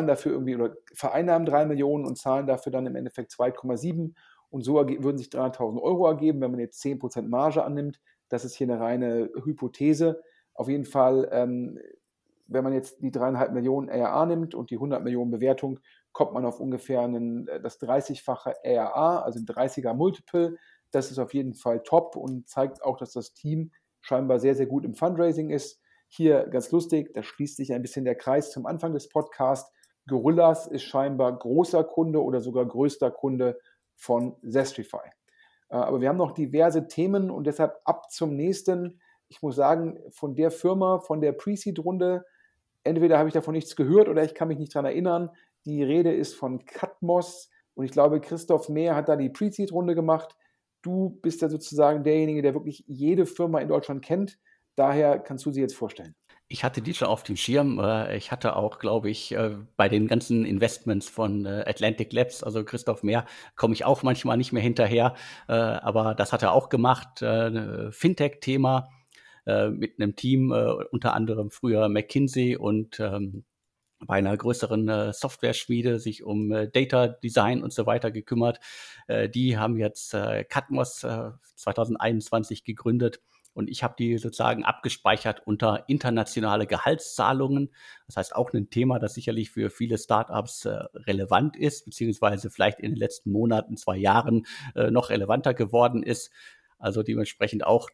dafür irgendwie oder vereinnahmen 3 Millionen und zahlen dafür dann im Endeffekt 2,7 und so würden sich 300.000 Euro ergeben, wenn man jetzt 10% Marge annimmt. Das ist hier eine reine Hypothese. Auf jeden Fall wenn man jetzt die 3,5 Millionen ARA nimmt und die 100 Millionen Bewertung, kommt man auf ungefähr das 30-fache ARA, also ein 30er Multiple. Das ist auf jeden Fall top und zeigt auch, dass das Team scheinbar sehr, sehr gut im Fundraising ist. Hier ganz lustig, da schließt sich ein bisschen der Kreis zum Anfang des Podcasts. Gorillas ist scheinbar großer Kunde oder sogar größter Kunde von Sastrify. Aber wir haben noch diverse Themen und deshalb ab zum nächsten. Ich muss sagen, von der Firma, von der Pre-Seed-Runde, entweder habe ich davon nichts gehört oder ich kann mich nicht dran erinnern. Die Rede ist von Kadmos und ich glaube, Christophe Maire hat da die Pre-Seed-Runde gemacht. Du bist ja sozusagen derjenige, der wirklich jede Firma in Deutschland kennt. Daher kannst du sie jetzt vorstellen. Ich hatte die schon auf dem Schirm. Ich hatte auch, glaube ich, bei den ganzen Investments von Atlantic Labs, also Christophe Maire, komme ich auch manchmal nicht mehr hinterher. Aber das hat er auch gemacht. Fintech-Thema. Mit einem Team, unter anderem früher McKinsey und bei einer größeren Software-Schmiede sich um Data Design und so weiter gekümmert. Die haben jetzt Kadmos 2021 gegründet und ich habe die sozusagen abgespeichert unter internationale Gehaltszahlungen. Das heißt auch ein Thema, das sicherlich für viele Startups relevant ist, beziehungsweise vielleicht in den letzten Monaten, 2 Jahren noch relevanter geworden ist. Also dementsprechend auch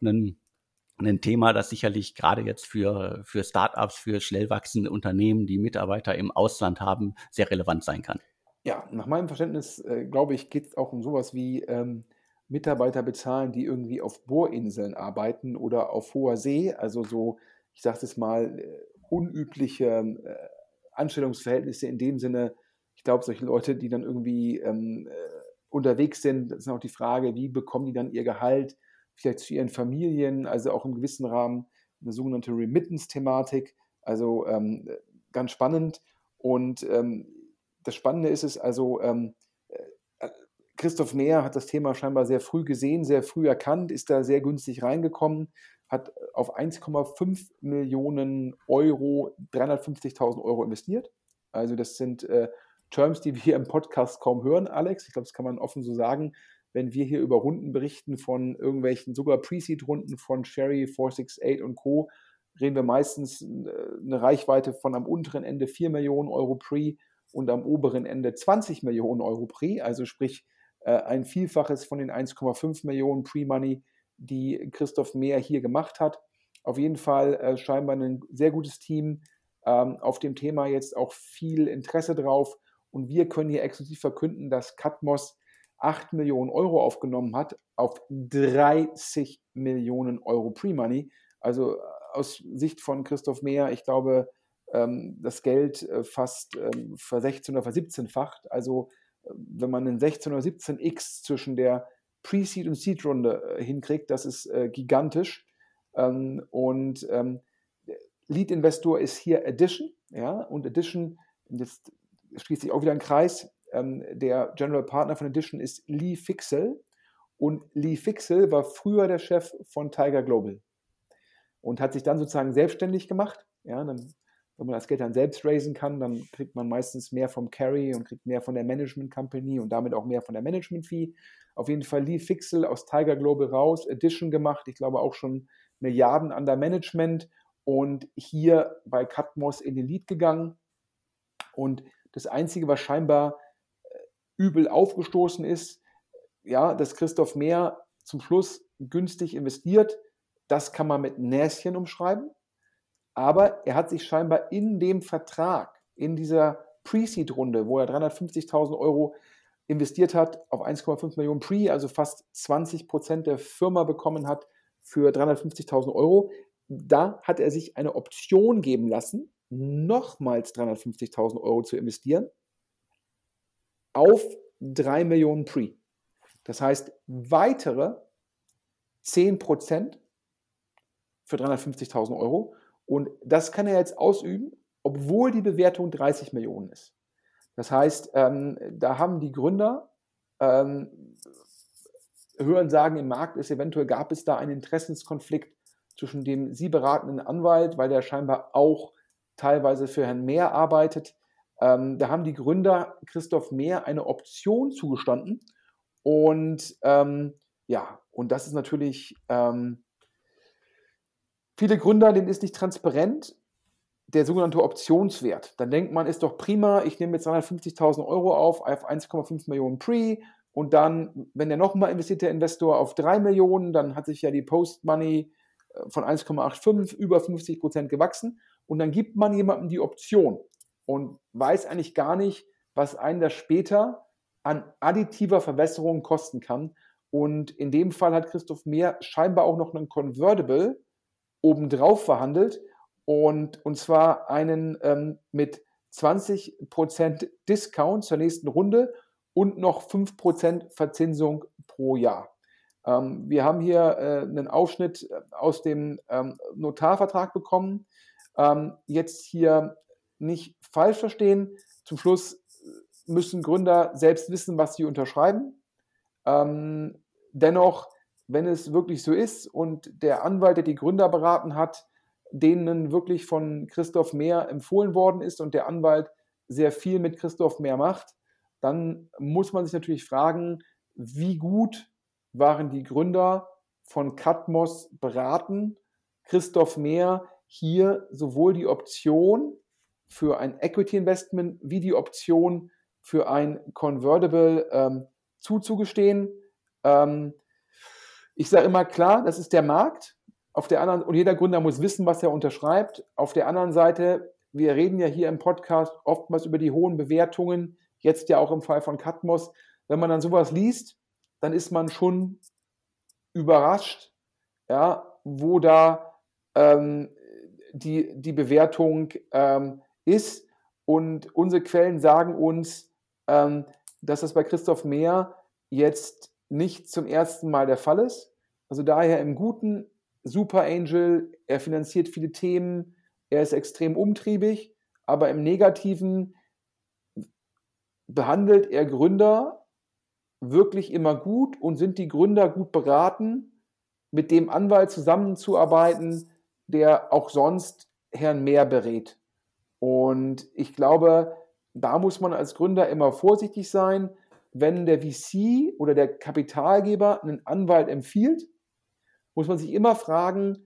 ein Thema, das sicherlich gerade jetzt für Startups, für schnell wachsende Unternehmen, die Mitarbeiter im Ausland haben, sehr relevant sein kann. Ja, nach meinem Verständnis, glaube ich, geht es auch um sowas wie Mitarbeiter bezahlen, die irgendwie auf Bohrinseln arbeiten oder auf hoher See. Also so, ich sage es mal, unübliche Anstellungsverhältnisse in dem Sinne. Ich glaube, solche Leute, die dann irgendwie unterwegs sind, das ist auch die Frage, wie bekommen die dann ihr Gehalt? Vielleicht zu ihren Familien, also auch im gewissen Rahmen eine sogenannte Remittance-Thematik, also ganz spannend. Und das Spannende ist es, also Christophe Maire hat das Thema scheinbar sehr früh gesehen, sehr früh erkannt, ist da sehr günstig reingekommen, hat auf 1,5 Millionen Euro 350.000 Euro investiert. Also das sind Terms, die wir im Podcast kaum hören, Alex. Ich glaube, das kann man offen so sagen. Wenn wir hier über Runden berichten von irgendwelchen, sogar Pre-Seed-Runden von Sherry, 468 und Co., reden wir meistens eine Reichweite von am unteren Ende 4 Millionen Euro Pre und am oberen Ende 20 Millionen Euro Pre, also sprich ein Vielfaches von den 1,5 Millionen Pre-Money, die Christophe Maire hier gemacht hat. Auf jeden Fall scheinbar ein sehr gutes Team, auf dem Thema jetzt auch viel Interesse drauf, und wir können hier exklusiv verkünden, dass Kadmos 8 Millionen Euro aufgenommen hat auf 30 Millionen Euro Pre-Money. Also aus Sicht von Christophe Maire, ich glaube, das Geld fast ver 16 oder ver 17-facht. Also wenn man einen 16 oder 17x zwischen der Pre-Seed- und Seed-Runde hinkriegt, das ist gigantisch. Und Lead-Investor ist hier Addition. Ja? Und Addition, jetzt schließt sich auch wieder ein Kreis, der General Partner von Addition ist Lee Fixel. Und Lee Fixel war früher der Chef von Tiger Global und hat sich dann sozusagen selbstständig gemacht. Ja, dann, wenn man das Geld dann selbst raisen kann, dann kriegt man meistens mehr vom Carry und kriegt mehr von der Management Company und damit auch mehr von der Management Fee. Auf jeden Fall Lee Fixel aus Tiger Global raus, Addition gemacht, ich glaube auch schon Milliarden an der Management, und hier bei Kadmos in den Lead gegangen. Und das Einzige, was scheinbar übel aufgestoßen ist, ja, dass Christophe Maire zum Schluss günstig investiert, das kann man mit Näschen umschreiben, aber er hat sich scheinbar in dem Vertrag, in dieser Pre-Seed-Runde, wo er 350.000 Euro investiert hat, auf 1,5 Millionen Pre, also fast 20% der Firma bekommen hat für 350.000 Euro, da hat er sich eine Option geben lassen, nochmals 350.000 Euro zu investieren auf 3 Millionen Pre. Das heißt, weitere 10% für 350.000 Euro. Und das kann er jetzt ausüben, obwohl die Bewertung 30 Millionen ist. Das heißt, da haben die Gründer, hören sagen, im Markt ist eventuell, gab es da einen Interessenskonflikt zwischen dem sie beratenden Anwalt, weil der scheinbar auch teilweise für Herrn Maire arbeitet. Da haben die Gründer Christophe Maire eine Option zugestanden. Und und das ist natürlich... Viele Gründer, denen ist nicht transparent der sogenannte Optionswert. Dann denkt man, ist doch prima, ich nehme jetzt 350.000 Euro auf 1,5 Millionen Pre, und dann, wenn der nochmal investiert, der Investor, auf 3 Millionen, dann hat sich ja die Post-Money von 1,85 über 50% gewachsen, und dann gibt man jemandem die Option und weiß eigentlich gar nicht, was einen das später an additiver Verwässerung kosten kann. Und in dem Fall hat Christophe Maire scheinbar auch noch einen Convertible obendrauf verhandelt, und zwar einen mit 20% Discount zur nächsten Runde und noch 5% Verzinsung pro Jahr. Wir haben hier einen Aufschnitt aus dem Notarvertrag bekommen. Jetzt hier nicht falsch verstehen. Zum Schluss müssen Gründer selbst wissen, was sie unterschreiben. Dennoch, wenn es wirklich so ist und der Anwalt, der die Gründer beraten hat, denen wirklich von Christophe Maire empfohlen worden ist und der Anwalt sehr viel mit Christophe Maire macht, dann muss man sich natürlich fragen, wie gut waren die Gründer von Kadmos beraten, Christophe Maire hier sowohl die Option für ein Equity-Investment wie die Option für ein Convertible zuzugestehen. Ich sage immer, klar, das ist der Markt. Auf der anderen, und jeder Gründer muss wissen, was er unterschreibt. Auf der anderen Seite, wir reden ja hier im Podcast oftmals über die hohen Bewertungen, jetzt ja auch im Fall von Kadmos. Wenn man dann sowas liest, dann ist man schon überrascht, ja, wo da die Bewertung ist. Und unsere Quellen sagen uns, dass das bei Christophe Maire jetzt nicht zum ersten Mal der Fall ist. Also daher im Guten, Super Angel, er finanziert viele Themen, er ist extrem umtriebig, aber im Negativen behandelt er Gründer wirklich immer gut und sind die Gründer gut beraten, mit dem Anwalt zusammenzuarbeiten, der auch sonst Herrn Maire berät. Und ich glaube, da muss man als Gründer immer vorsichtig sein, wenn der VC oder der Kapitalgeber einen Anwalt empfiehlt, muss man sich immer fragen,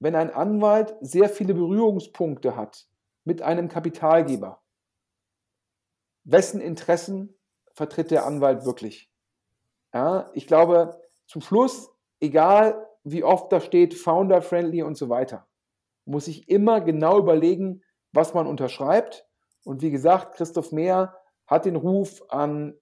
wenn ein Anwalt sehr viele Berührungspunkte hat mit einem Kapitalgeber, wessen Interessen vertritt der Anwalt wirklich? Ja, ich glaube, zum Schluss, egal wie oft da steht, founder-friendly und so weiter, muss ich immer genau überlegen, was man unterschreibt. Und wie gesagt, Christophe Maire hat den Ruf, an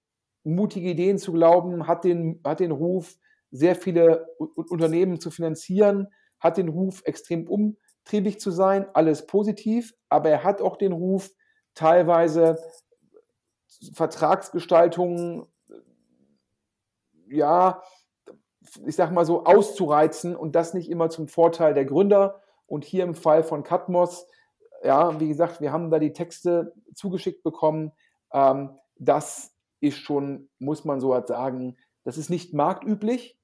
mutige Ideen zu glauben, hat den Ruf, sehr viele Unternehmen zu finanzieren, hat den Ruf, extrem umtriebig zu sein, alles positiv, aber er hat auch den Ruf, teilweise Vertragsgestaltungen, ja, ich sag mal so, auszureizen und das nicht immer zum Vorteil der Gründer. Und hier im Fall von Kadmos, ja, wie gesagt, wir haben da die Texte zugeschickt bekommen. Das ist schon, muss man so halt sagen, das ist nicht marktüblich.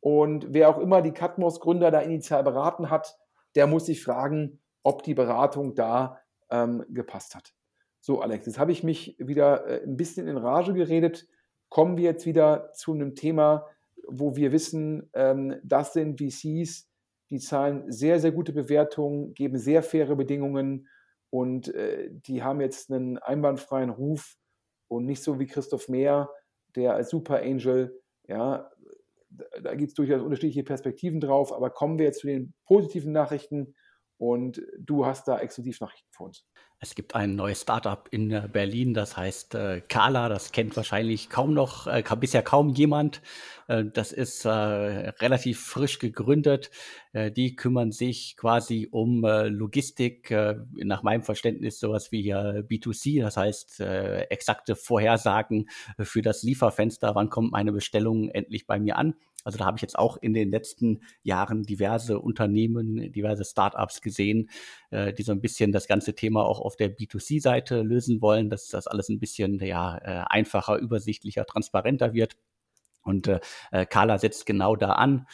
Und wer auch immer die Kadmos-Gründer da initial beraten hat, der muss sich fragen, ob die Beratung da gepasst hat. So, Alex, jetzt habe ich mich wieder ein bisschen in Rage geredet. Kommen wir jetzt wieder zu einem Thema, wo wir wissen, das sind VCs, die zahlen sehr, sehr gute Bewertungen, geben sehr faire Bedingungen und die haben jetzt einen einwandfreien Ruf und nicht so wie Christophe Maire, der als Super Angel, ja, da gibt es durchaus unterschiedliche Perspektiven drauf, aber kommen wir jetzt zu den positiven Nachrichten und du hast da exklusiv Nachrichten für uns. Es gibt ein neues Startup in Berlin, das heißt Karla, das kennt wahrscheinlich kaum noch, bisher kaum jemand. Das ist relativ frisch gegründet. Die kümmern sich quasi um Logistik, nach meinem Verständnis sowas wie B2C, das heißt exakte Vorhersagen für das Lieferfenster, wann kommt meine Bestellung endlich bei mir an. Also da habe ich jetzt auch in den letzten Jahren diverse Unternehmen, diverse Startups gesehen, die so ein bisschen das ganze Thema auch auf der B2C-Seite lösen wollen, dass das alles ein bisschen einfacher, übersichtlicher, transparenter wird. Und Karla setzt genau da an.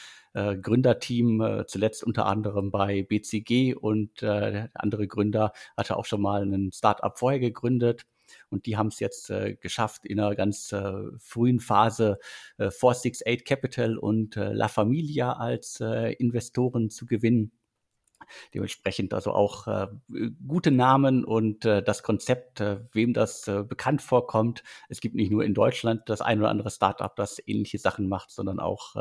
Gründerteam, zuletzt unter anderem bei BCG und andere Gründer hatte auch schon mal ein Startup vorher gegründet. Und die haben es jetzt geschafft, in einer ganz frühen Phase 468 Capital und La Famiglia als Investoren zu gewinnen. Dementsprechend also auch gute Namen und das Konzept, wem das bekannt vorkommt. Es gibt nicht nur in Deutschland das ein oder andere Startup, das ähnliche Sachen macht, sondern auch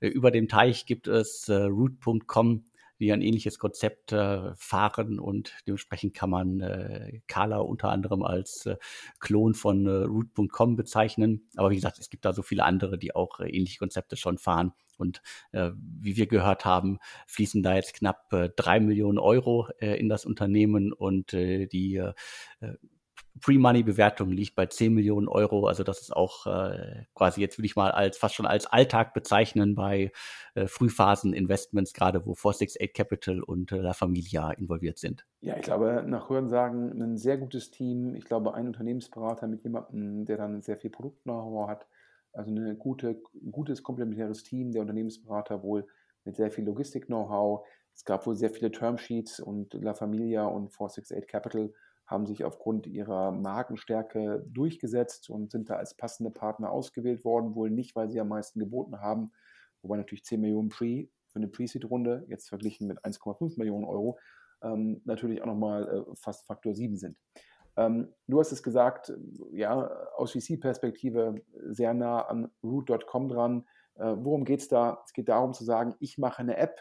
über dem Teich gibt es Root.com, die ein ähnliches Konzept fahren und dementsprechend kann man Karla unter anderem als Klon von Root.com bezeichnen. Aber wie gesagt, es gibt da so viele andere, die auch ähnliche Konzepte schon fahren. Und wie wir gehört haben, fließen da jetzt knapp 3 Millionen Euro in das Unternehmen und die Pre-Money-Bewertung liegt bei 10 Millionen Euro. Also das ist auch quasi, jetzt würde ich mal fast schon als Alltag bezeichnen bei Frühphasen-Investments, gerade wo 468 Capital und La Famiglia involviert sind. Ja, ich glaube, nach Hörensagen ein sehr gutes Team. Ich glaube, ein Unternehmensberater mit jemandem, der dann sehr viel Produkt-Know-how hat. Also ein gutes komplementäres Team. Der Unternehmensberater wohl mit sehr viel Logistik-Know-how. Es gab wohl sehr viele Termsheets und La Famiglia und 468 Capital haben sich aufgrund ihrer Markenstärke durchgesetzt und sind da als passende Partner ausgewählt worden, wohl nicht, weil sie am meisten geboten haben, wobei natürlich 10 Millionen für eine Pre-Seed-Runde, jetzt verglichen mit 1,5 Millionen Euro, natürlich auch nochmal fast Faktor 7 sind. Du hast es gesagt, ja, aus VC-Perspektive sehr nah an Root.com dran. Worum geht es da? Es geht darum zu sagen, ich mache eine App,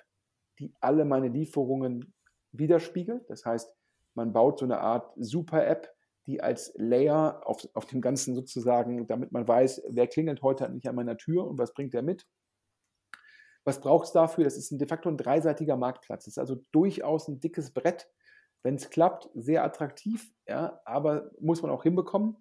die alle meine Lieferungen widerspiegelt. Das heißt, man baut so eine Art Super-App, die als Layer auf dem Ganzen sozusagen, damit man weiß, wer klingelt heute nicht an meiner Tür und was bringt der mit. Was braucht es dafür? Das ist de facto ein dreiseitiger Marktplatz. Das ist also durchaus ein dickes Brett. Wenn es klappt, sehr attraktiv, ja, aber muss man auch hinbekommen.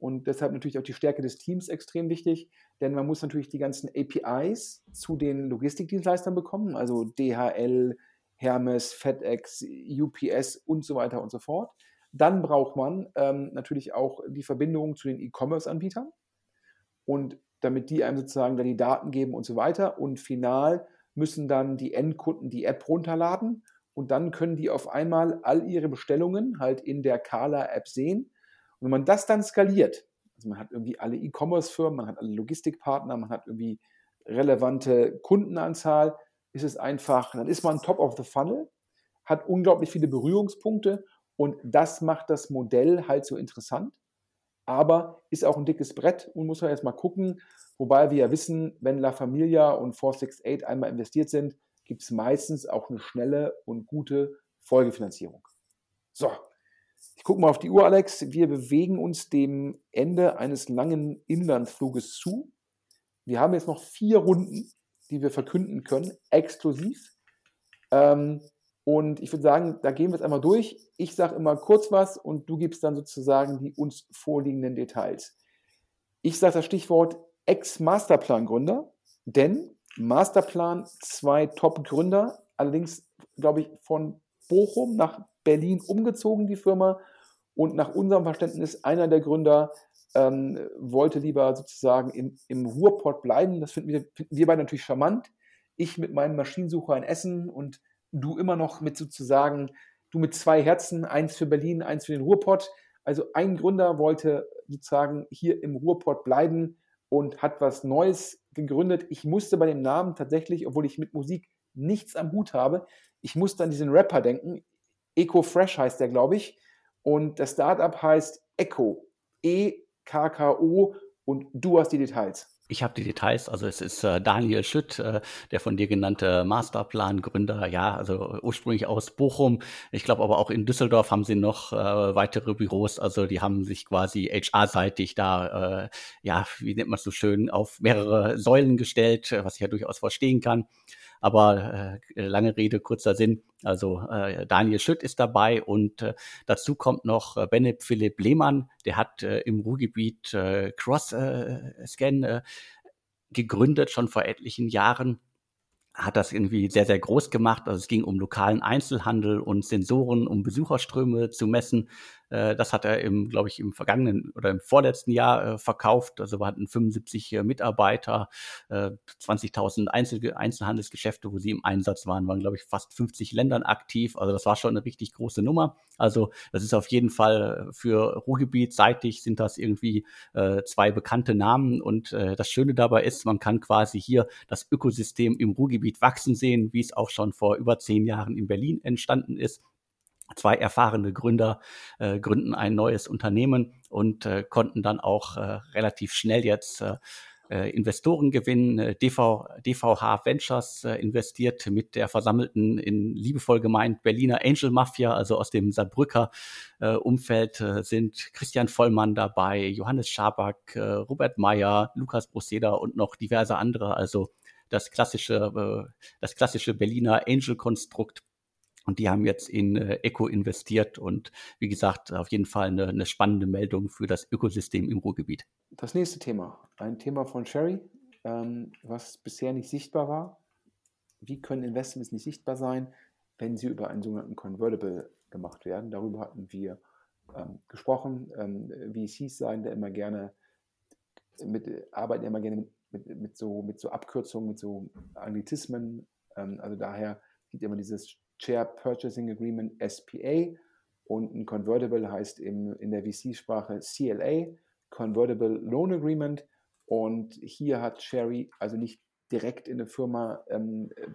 Und deshalb natürlich auch die Stärke des Teams extrem wichtig, denn man muss natürlich die ganzen APIs zu den Logistikdienstleistern bekommen, also DHL, Hermes, FedEx, UPS und so weiter und so fort. Dann braucht man natürlich auch die Verbindung zu den E-Commerce-Anbietern. Und damit die einem sozusagen da die Daten geben und so weiter. Und final müssen dann die Endkunden die App runterladen und dann können die auf einmal all ihre Bestellungen halt in der Karla-App sehen. Und wenn man das dann skaliert, also man hat irgendwie alle E-Commerce-Firmen, man hat alle Logistikpartner, man hat irgendwie relevante Kundenanzahl, ist es einfach, dann ist man top of the funnel, hat unglaublich viele Berührungspunkte und das macht das Modell halt so interessant, aber ist auch ein dickes Brett und muss man erstmal gucken, wobei wir ja wissen, wenn La Famiglia und 468 einmal investiert sind, gibt es meistens auch eine schnelle und gute Folgefinanzierung. So, ich gucke mal auf die Uhr, Alex. Wir bewegen uns dem Ende eines langen Inlandfluges zu. Wir haben jetzt noch 4 Runden, die wir verkünden können, exklusiv. Und ich würde sagen, da gehen wir jetzt einmal durch. Ich sage immer kurz was und du gibst dann sozusagen die uns vorliegenden Details. Ich sage das Stichwort Ex-Masterplan-Gründer, denn Masterplan, 2 Top-Gründer, allerdings, glaube ich, von Bochum nach Berlin umgezogen, die Firma. Und nach unserem Verständnis, einer der Gründer wollte lieber sozusagen im Ruhrpott bleiben. Das finden wir beide natürlich charmant. Ich mit meinem Maschinensucher in Essen und du immer noch mit sozusagen, du mit 2 Herzen, eins für Berlin, eins für den Ruhrpott. Also ein Gründer wollte sozusagen hier im Ruhrpott bleiben und hat was Neues gegründet. Ich musste bei dem Namen tatsächlich, obwohl ich mit Musik nichts am Hut habe, ich musste an diesen Rapper denken. EcoFresh heißt der, glaube ich. Und das Startup heißt Echo. E-K-K-O. Und du hast die Details. Ich habe die Details, also es ist Daniel Schütt, der von dir genannte Masterplan-Gründer, ja, also ursprünglich aus Bochum, ich glaube aber auch in Düsseldorf haben sie noch weitere Büros, also die haben sich quasi HR-seitig da, ja, wie nennt man es so schön, auf mehrere Säulen gestellt, was ich ja durchaus verstehen kann, aber lange Rede, kurzer Sinn, also Daniel Schütt ist dabei und dazu kommt noch Bennett Philipp Lehmann, der hat im Ruhrgebiet Cross-Scan gegründet, schon vor etlichen Jahren, hat das irgendwie sehr, sehr groß gemacht. Also es ging um lokalen Einzelhandel und Sensoren, um Besucherströme zu messen. Das hat er, im vergangenen oder im vorletzten Jahr verkauft. Also wir hatten 75 Mitarbeiter, 20.000 Einzelhandelsgeschäfte, wo sie im Einsatz waren, waren, glaube ich, fast 50 Ländern aktiv. Also das war schon eine richtig große Nummer. Also das ist auf jeden Fall für Ruhrgebiet seitig sind das irgendwie 2 bekannte Namen. Und das Schöne dabei ist, man kann quasi hier das Ökosystem im Ruhrgebiet wachsen sehen, wie es auch schon vor über 10 Jahren in Berlin entstanden ist. 2 erfahrene Gründer gründen ein neues Unternehmen und konnten dann auch relativ schnell jetzt Investoren gewinnen. DVH Ventures investiert mit der versammelten, in liebevoll gemeint, Berliner Angel Mafia, also aus dem Saarbrücker Umfeld sind Christian Vollmann dabei, Johannes Schaback, Robert Meyer, Lukas Broseder und noch diverse andere, also das klassische Berliner Angel-Konstrukt. Und die haben jetzt in Echo investiert. Und wie gesagt, auf jeden Fall eine spannende Meldung für das Ökosystem im Ruhrgebiet. Das nächste Thema, ein Thema von Sherry, was bisher nicht sichtbar war. Wie können Investments nicht sichtbar sein, wenn sie über einen sogenannten Convertible gemacht werden? Darüber hatten wir gesprochen. VCs sein, der immer gerne mit so Abkürzungen, mit so Anglizismen. Also daher gibt immer dieses Share Purchasing Agreement, SPA, und ein Convertible heißt in der VC-Sprache CLA, Convertible Loan Agreement, und hier hat Sherry also nicht direkt in eine Firma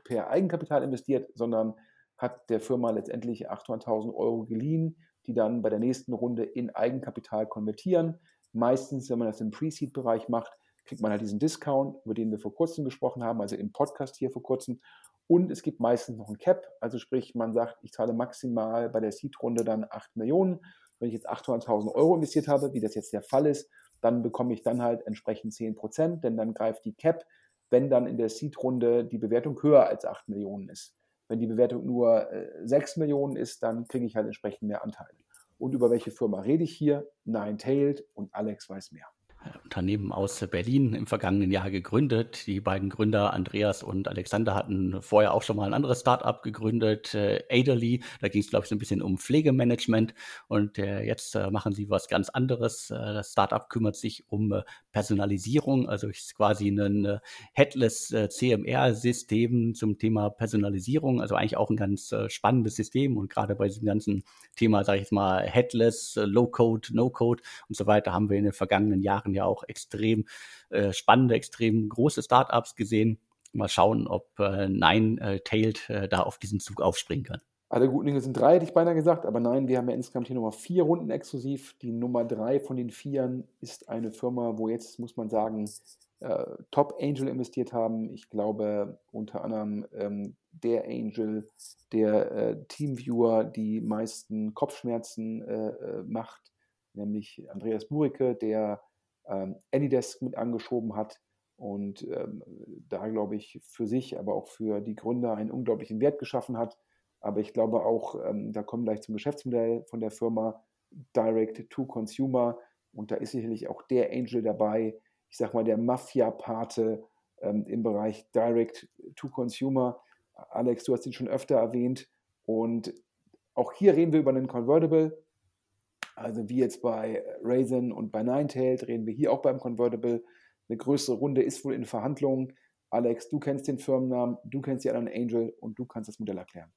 per Eigenkapital investiert, sondern hat der Firma letztendlich 800.000 € geliehen, die dann bei der nächsten Runde in Eigenkapital konvertieren. Meistens, wenn man das im Pre-Seed-Bereich macht, kriegt man halt diesen Discount, über den wir vor kurzem gesprochen haben, also im Podcast hier vor kurzem. Und es gibt meistens noch ein Cap, also sprich, man sagt, ich zahle maximal bei der Seed-Runde dann 8 Millionen. Wenn ich jetzt 800.000 € investiert habe, wie das jetzt der Fall ist, dann bekomme ich dann halt entsprechend 10%, denn dann greift die Cap, wenn dann in der Seed-Runde die Bewertung höher als 8 Millionen ist. Wenn die Bewertung nur 6 Millionen ist, dann kriege ich halt entsprechend mehr Anteile. Und über welche Firma rede ich hier? Nine-Tailed, und Alex weiß mehr. Unternehmen aus Berlin im vergangenen Jahr gegründet. Die beiden Gründer Andreas und Alexander hatten vorher auch schon mal ein anderes Startup gegründet, Aderly. Da ging es, glaube ich, so ein bisschen um Pflegemanagement. Und jetzt machen sie was ganz anderes. Das Startup kümmert sich um Personalisierung. Also ist quasi ein Headless CMR-System zum Thema Personalisierung. Also eigentlich auch ein ganz spannendes System. Und gerade bei diesem ganzen Thema, sage ich jetzt mal, Headless, Low-Code, No-Code und so weiter, haben wir in den vergangenen Jahren ja auch extrem spannende, extrem große Startups gesehen. Mal schauen, ob Ninetailed da auf diesen Zug aufspringen kann. Alle guten Dinge sind drei, hätte ich beinahe gesagt, aber nein, wir haben ja insgesamt hier Nummer 4 Runden exklusiv. Die Nummer 3 von den 4 ist eine Firma, wo jetzt, muss man sagen, Top Angel investiert haben. Ich glaube unter anderem der Angel, der Teamviewer die meisten Kopfschmerzen macht, nämlich Andreas Buricke, der Anydesk mit angeschoben hat und da, glaube ich, für sich, aber auch für die Gründer einen unglaublichen Wert geschaffen hat. Aber ich glaube auch, da kommen gleich zum Geschäftsmodell von der Firma Direct to Consumer und da ist sicherlich auch der Angel dabei, ich sag mal der Mafia-Pate im Bereich Direct to Consumer. Alex, du hast ihn schon öfter erwähnt und auch hier reden wir über einen Convertible. Also wie jetzt bei Raisin und bei Ninetailed reden wir hier auch beim Convertible. Eine größere Runde ist wohl in Verhandlungen. Alex, du kennst den Firmennamen, du kennst die anderen Angel und du kannst das Modell erklären.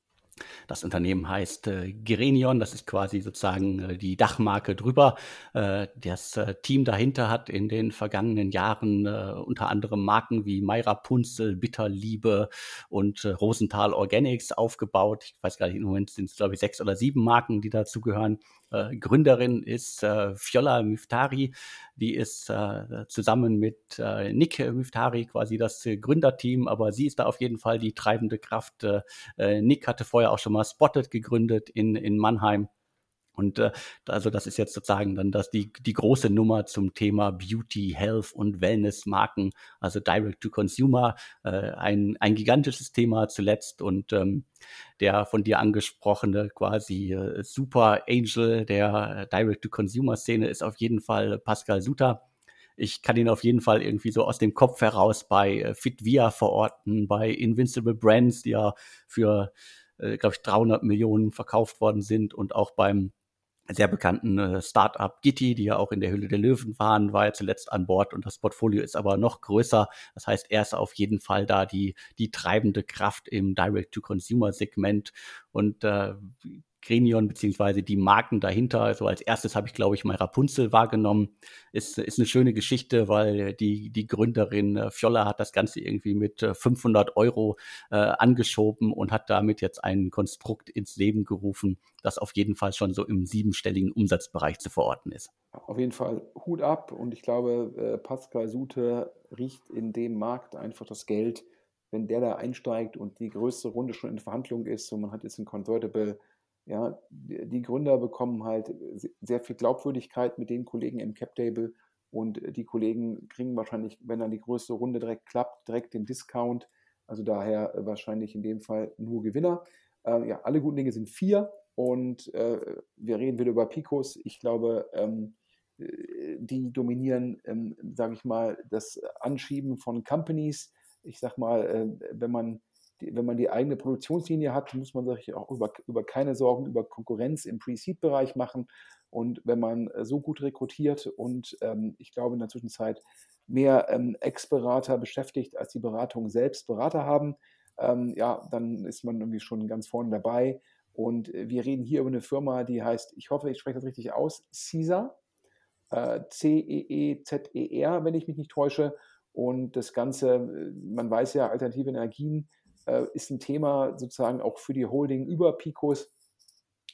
Das Unternehmen heißt Gerenion, das ist quasi sozusagen die Dachmarke drüber. Das Team dahinter hat in den vergangenen Jahren unter anderem Marken wie Mayra Punzel, Bitterliebe und Rosenthal Organics aufgebaut. Ich weiß gar nicht, im Moment sind es, glaube ich, 6 oder 7 Marken, die dazugehören. Gründerin ist Fjola Müftari, die ist zusammen mit Nick Müftari quasi das Gründerteam, aber sie ist da auf jeden Fall die treibende Kraft. Nick hatte vorher auch schon mal Spotted gegründet in Mannheim. Und also das ist jetzt sozusagen dann das die große Nummer zum Thema Beauty, Health und Wellness-Marken, also Direct-to-Consumer, ein gigantisches Thema zuletzt. Und der von dir angesprochene quasi Super Angel der Direct-to-Consumer-Szene ist auf jeden Fall Pascal Suter. Ich kann ihn auf jeden Fall irgendwie so aus dem Kopf heraus bei Fitvia verorten, bei Invincible Brands, die ja für, glaube ich, 300 Millionen verkauft worden sind und auch beim sehr bekannten Startup Gitti, die ja auch in der Höhle der Löwen waren, war ja zuletzt an Bord und das Portfolio ist aber noch größer. Das heißt, er ist auf jeden Fall da die treibende Kraft im Direct-to-Consumer-Segment und Grenion beziehungsweise die Marken dahinter. Also als erstes habe ich, glaube ich, mal Rapunzel wahrgenommen. Ist eine schöne Geschichte, weil die Gründerin Fjola hat das Ganze irgendwie mit 500 Euro angeschoben und hat damit jetzt ein Konstrukt ins Leben gerufen, das auf jeden Fall schon so im 7-stelligen Umsatzbereich zu verorten ist. Auf jeden Fall Hut ab und ich glaube, Pascal Suter riecht in dem Markt einfach das Geld, wenn der da einsteigt und die größte Runde schon in Verhandlung ist und man hat jetzt ein Convertible. Ja, die Gründer bekommen halt sehr viel Glaubwürdigkeit mit den Kollegen im Cap-Table und die Kollegen kriegen wahrscheinlich, wenn dann die größte Runde direkt klappt, direkt den Discount. Also daher wahrscheinlich in dem Fall nur Gewinner. Ja, alle guten Dinge sind 4 und wir reden wieder über Picos. Ich glaube, die dominieren, sage ich mal, das Anschieben von Companies. Ich sag mal, wenn man die eigene Produktionslinie hat, muss man sich auch über keine Sorgen, über Konkurrenz im Pre-Seed-Bereich machen. Und wenn man so gut rekrutiert und ich glaube in der Zwischenzeit mehr Ex-Berater beschäftigt, als die Beratung selbst Berater haben, ja, dann ist man irgendwie schon ganz vorne dabei. Und wir reden hier über eine Firma, die heißt, ich hoffe, ich spreche das richtig aus, Caesar, C-E-E-Z-E-R, wenn ich mich nicht täusche. Und das Ganze, man weiß ja, alternative Energien, ist ein Thema sozusagen auch für die Holding über Picos,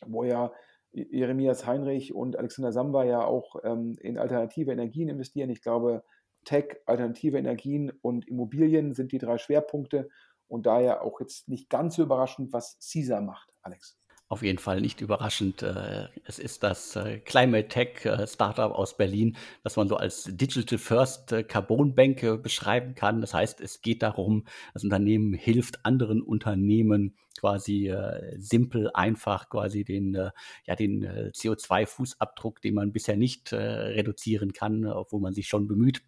wo ja Jeremias Heinrich und Alexander Samba ja auch in alternative Energien investieren. Ich glaube, Tech, alternative Energien und Immobilien sind die 3 Schwerpunkte und daher auch jetzt nicht ganz so überraschend, was Caesar macht, Alex. Auf jeden Fall nicht überraschend. Es ist das Climate Tech Startup aus Berlin, das man so als Digital First Carbonbänke beschreiben kann. Das heißt, es geht darum, das Unternehmen hilft anderen Unternehmen quasi simpel, einfach quasi den CO2-Fußabdruck, den man bisher nicht reduzieren kann, obwohl man sich schon bemüht,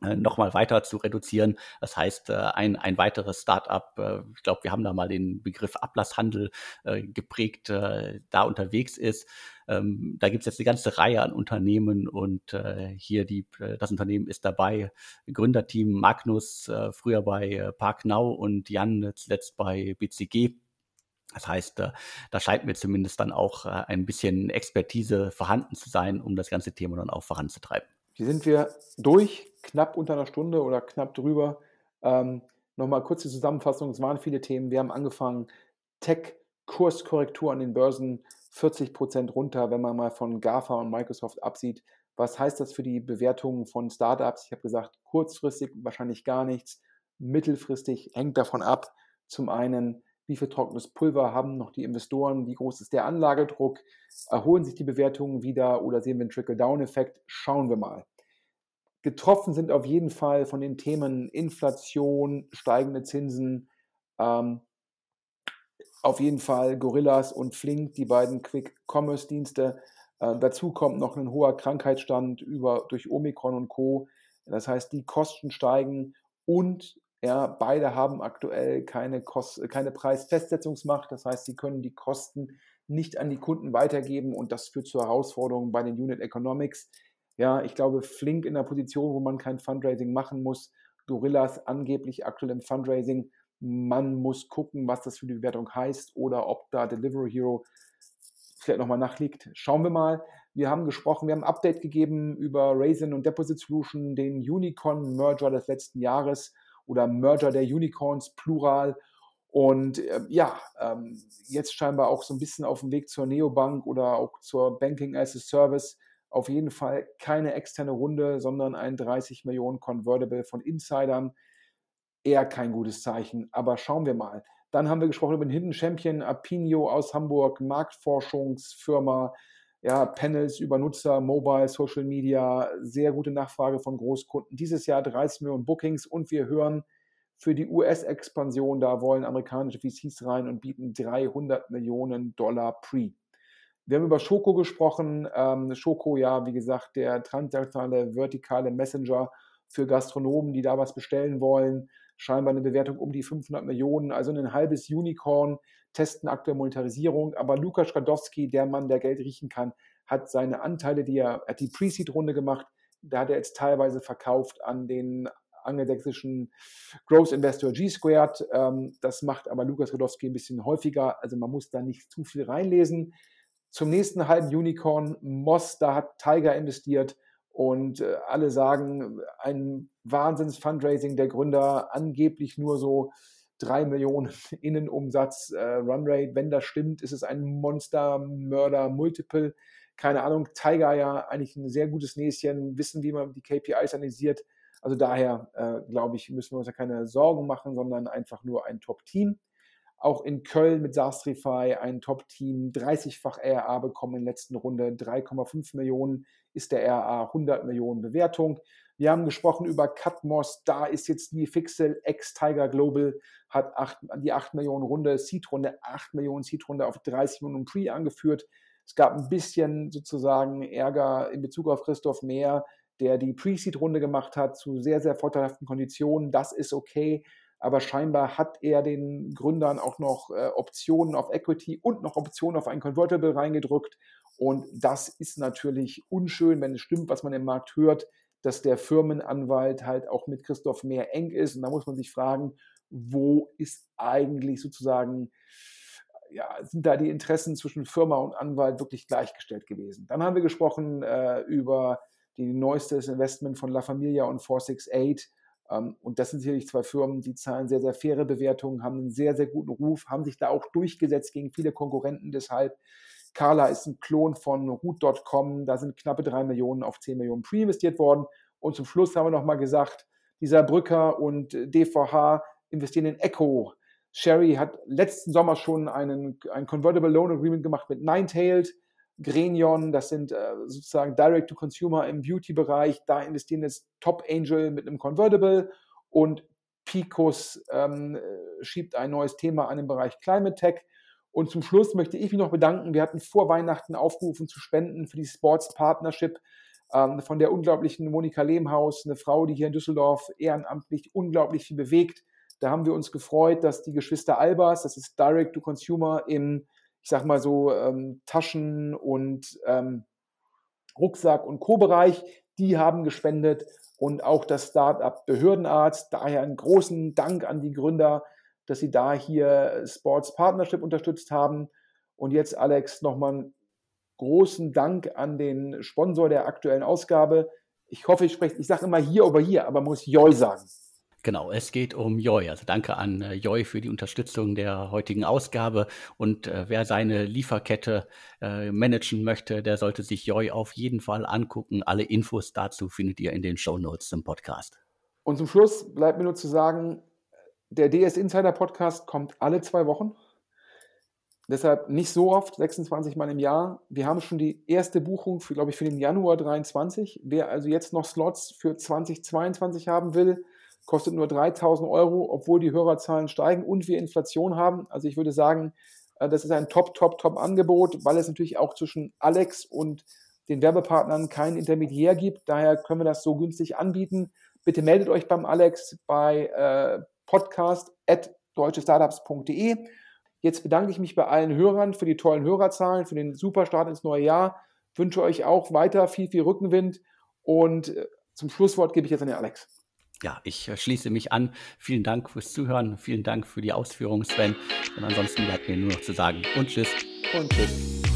nochmal weiter zu reduzieren. Das heißt, ein weiteres Startup, ich glaube, wir haben da mal den Begriff Ablasshandel geprägt, da unterwegs ist. Da gibt es jetzt eine ganze Reihe an Unternehmen und hier das Unternehmen ist dabei. Gründerteam Magnus, früher bei ParkNow und Jan zuletzt bei BCG. Das heißt, da scheint mir zumindest dann auch ein bisschen Expertise vorhanden zu sein, um das ganze Thema dann auch voranzutreiben. Hier sind wir durch, knapp unter einer Stunde oder knapp drüber. Nochmal kurz die Zusammenfassung, es waren viele Themen. Wir haben angefangen, Tech-Kurskorrektur an den Börsen, 40% runter, wenn man mal von GAFA und Microsoft absieht. Was heißt das für die Bewertungen von Startups? Ich habe gesagt, kurzfristig wahrscheinlich gar nichts, mittelfristig hängt davon ab, zum einen, wie viel trockenes Pulver haben noch die Investoren, wie groß ist der Anlagedruck, erholen sich die Bewertungen wieder oder sehen wir einen Trickle-Down-Effekt, schauen wir mal. Getroffen sind auf jeden Fall von den Themen Inflation, steigende Zinsen, auf jeden Fall Gorillas und Flink, die beiden Quick-Commerce-Dienste. Dazu kommt noch ein hoher Krankheitsstand durch Omikron und Co. Das heißt, die Kosten steigen und ja, beide haben aktuell keine Preisfestsetzungsmacht, das heißt, sie können die Kosten nicht an die Kunden weitergeben und das führt zu Herausforderungen bei den Unit Economics. Ja, ich glaube, Flink in der Position, wo man kein Fundraising machen muss, Gorillas angeblich aktuell im Fundraising, man muss gucken, was das für die Bewertung heißt oder ob da Delivery Hero vielleicht nochmal nachliegt. Schauen wir mal. Wir haben gesprochen, wir haben ein Update gegeben über Raisin und Deposit Solution, den Unicorn-Merger des letzten Jahres, oder Merger der Unicorns, plural. Und jetzt scheinbar auch so ein bisschen auf dem Weg zur Neobank oder auch zur Banking as a Service. Auf jeden Fall keine externe Runde, sondern ein 30 Millionen Convertible von Insidern. Eher kein gutes Zeichen, aber schauen wir mal. Dann haben wir gesprochen über den Hidden Champion, Appinio aus Hamburg, Marktforschungsfirma, ja, Panels über Nutzer, Mobile, Social Media, sehr gute Nachfrage von Großkunden. Dieses Jahr 30 Millionen Bookings und wir hören für die US-Expansion, da wollen amerikanische VCs rein und bieten $300 Millionen Pre. Wir haben über Choco gesprochen. Choco, ja, wie gesagt, der transaktionale, vertikale Messenger für Gastronomen, die da was bestellen wollen. Scheinbar eine Bewertung um die 500 Millionen, also ein halbes Unicorn, testen aktuelle Monetarisierung. Aber Lukasz Gadowski, der Mann, der Geld riechen kann, hat seine Anteile, hat die Pre-Seed-Runde gemacht, da hat er jetzt teilweise verkauft an den angelsächsischen Growth Investor G-Squared. Das macht aber Lukasz Gadowski ein bisschen häufiger, also man muss da nicht zu viel reinlesen. Zum nächsten halben Unicorn, Moss, da hat Tiger investiert. Und alle sagen, ein Wahnsinns-Fundraising der Gründer, angeblich nur so 3 Millionen Innenumsatz, Runrate. Wenn das stimmt, ist es ein Monster-Mörder-Multiple. Keine Ahnung, Tiger ja eigentlich ein sehr gutes Näschen, wissen, wie man die KPIs analysiert. Also daher, glaube ich, müssen wir uns ja keine Sorgen machen, sondern einfach nur ein Top-Team. Auch in Köln mit Sastrify ein Top-Team, 30-fach RA bekommen in der letzten Runde, 3,5 Millionen ist der RA, 100 Millionen Bewertung. Wir haben gesprochen über Kadmos, da ist jetzt Lee Fixel, ex-Tiger Global, hat die 8 Millionen Runde, Seed-Runde, 8 Millionen Seed-Runde auf 30 Millionen Pre angeführt. Es gab ein bisschen sozusagen Ärger in Bezug auf Christophe Maire, der die Pre-Seed-Runde gemacht hat, zu sehr, sehr vorteilhaften Konditionen, das ist okay. Aber scheinbar hat er den Gründern auch noch Optionen auf Equity und noch Optionen auf ein Convertible reingedrückt. Und das ist natürlich unschön, wenn es stimmt, was man im Markt hört, dass der Firmenanwalt halt auch mit Christoph Maire eng ist. Und da muss man sich fragen, wo ist eigentlich sozusagen, ja, sind da die Interessen zwischen Firma und Anwalt wirklich gleichgestellt gewesen? Dann haben wir gesprochen über die neueste Investment von La Famiglia und 468. Und das sind sicherlich zwei Firmen, die zahlen sehr, sehr faire Bewertungen, haben einen sehr, sehr guten Ruf, haben sich da auch durchgesetzt gegen viele Konkurrenten. Deshalb, Karla ist ein Klon von Root.com, da sind knappe 3 Millionen auf 10 Millionen pre-investiert worden. Und zum Schluss haben wir nochmal gesagt, dieser Brücker und DVH investieren in Echo. Sherry hat letzten Sommer schon ein Convertible Loan Agreement gemacht mit Ninetailed, Grenion, das sind sozusagen Direct-to-Consumer im Beauty-Bereich, da investieren jetzt Top Angel mit einem Convertible und Picos schiebt ein neues Thema an im Bereich Climate Tech. Und zum Schluss möchte ich mich noch bedanken, wir hatten vor Weihnachten aufgerufen zu spenden für die Sports Partnership von der unglaublichen Monika Lehmhaus, eine Frau, die hier in Düsseldorf ehrenamtlich unglaublich viel bewegt. Da haben wir uns gefreut, dass die Geschwister Albers, das ist Direct-to-Consumer im, ich sag mal so, Taschen und Rucksack- und Co-Bereich, die haben gespendet und auch das Startup Behördenarzt. Daher einen großen Dank an die Gründer, dass sie da hier Sports Partnership unterstützt haben. Und jetzt, Alex, nochmal einen großen Dank an den Sponsor der aktuellen Ausgabe. Ich hoffe, ich sage immer hier über hier, aber muss YoY sagen. Genau, es geht um YoY. Also danke an YoY für die Unterstützung der heutigen Ausgabe. Und wer seine Lieferkette managen möchte, der sollte sich YoY auf jeden Fall angucken. Alle Infos dazu findet ihr in den Shownotes zum Podcast. Und zum Schluss bleibt mir nur zu sagen, der DS Insider Podcast kommt alle 2 Wochen. Deshalb nicht so oft, 26 Mal im Jahr. Wir haben schon die erste Buchung, für den Januar 23. Wer also jetzt noch Slots für 2022 haben will, kostet nur 3.000 €, obwohl die Hörerzahlen steigen und wir Inflation haben. Also ich würde sagen, das ist ein Top-Angebot, weil es natürlich auch zwischen Alex und den Werbepartnern keinen Intermediär gibt. Daher können wir das so günstig anbieten. Bitte meldet euch beim Alex bei podcast@deutschestartups.de. Jetzt bedanke ich mich bei allen Hörern für die tollen Hörerzahlen, für den Superstart ins neue Jahr. Wünsche euch auch weiter viel, viel Rückenwind. Und zum Schlusswort gebe ich jetzt an den Alex. Ja, ich schließe mich an. Vielen Dank fürs Zuhören. Vielen Dank für die Ausführungen, Sven. Und ansonsten bleibt mir nur noch zu sagen und tschüss. Und tschüss.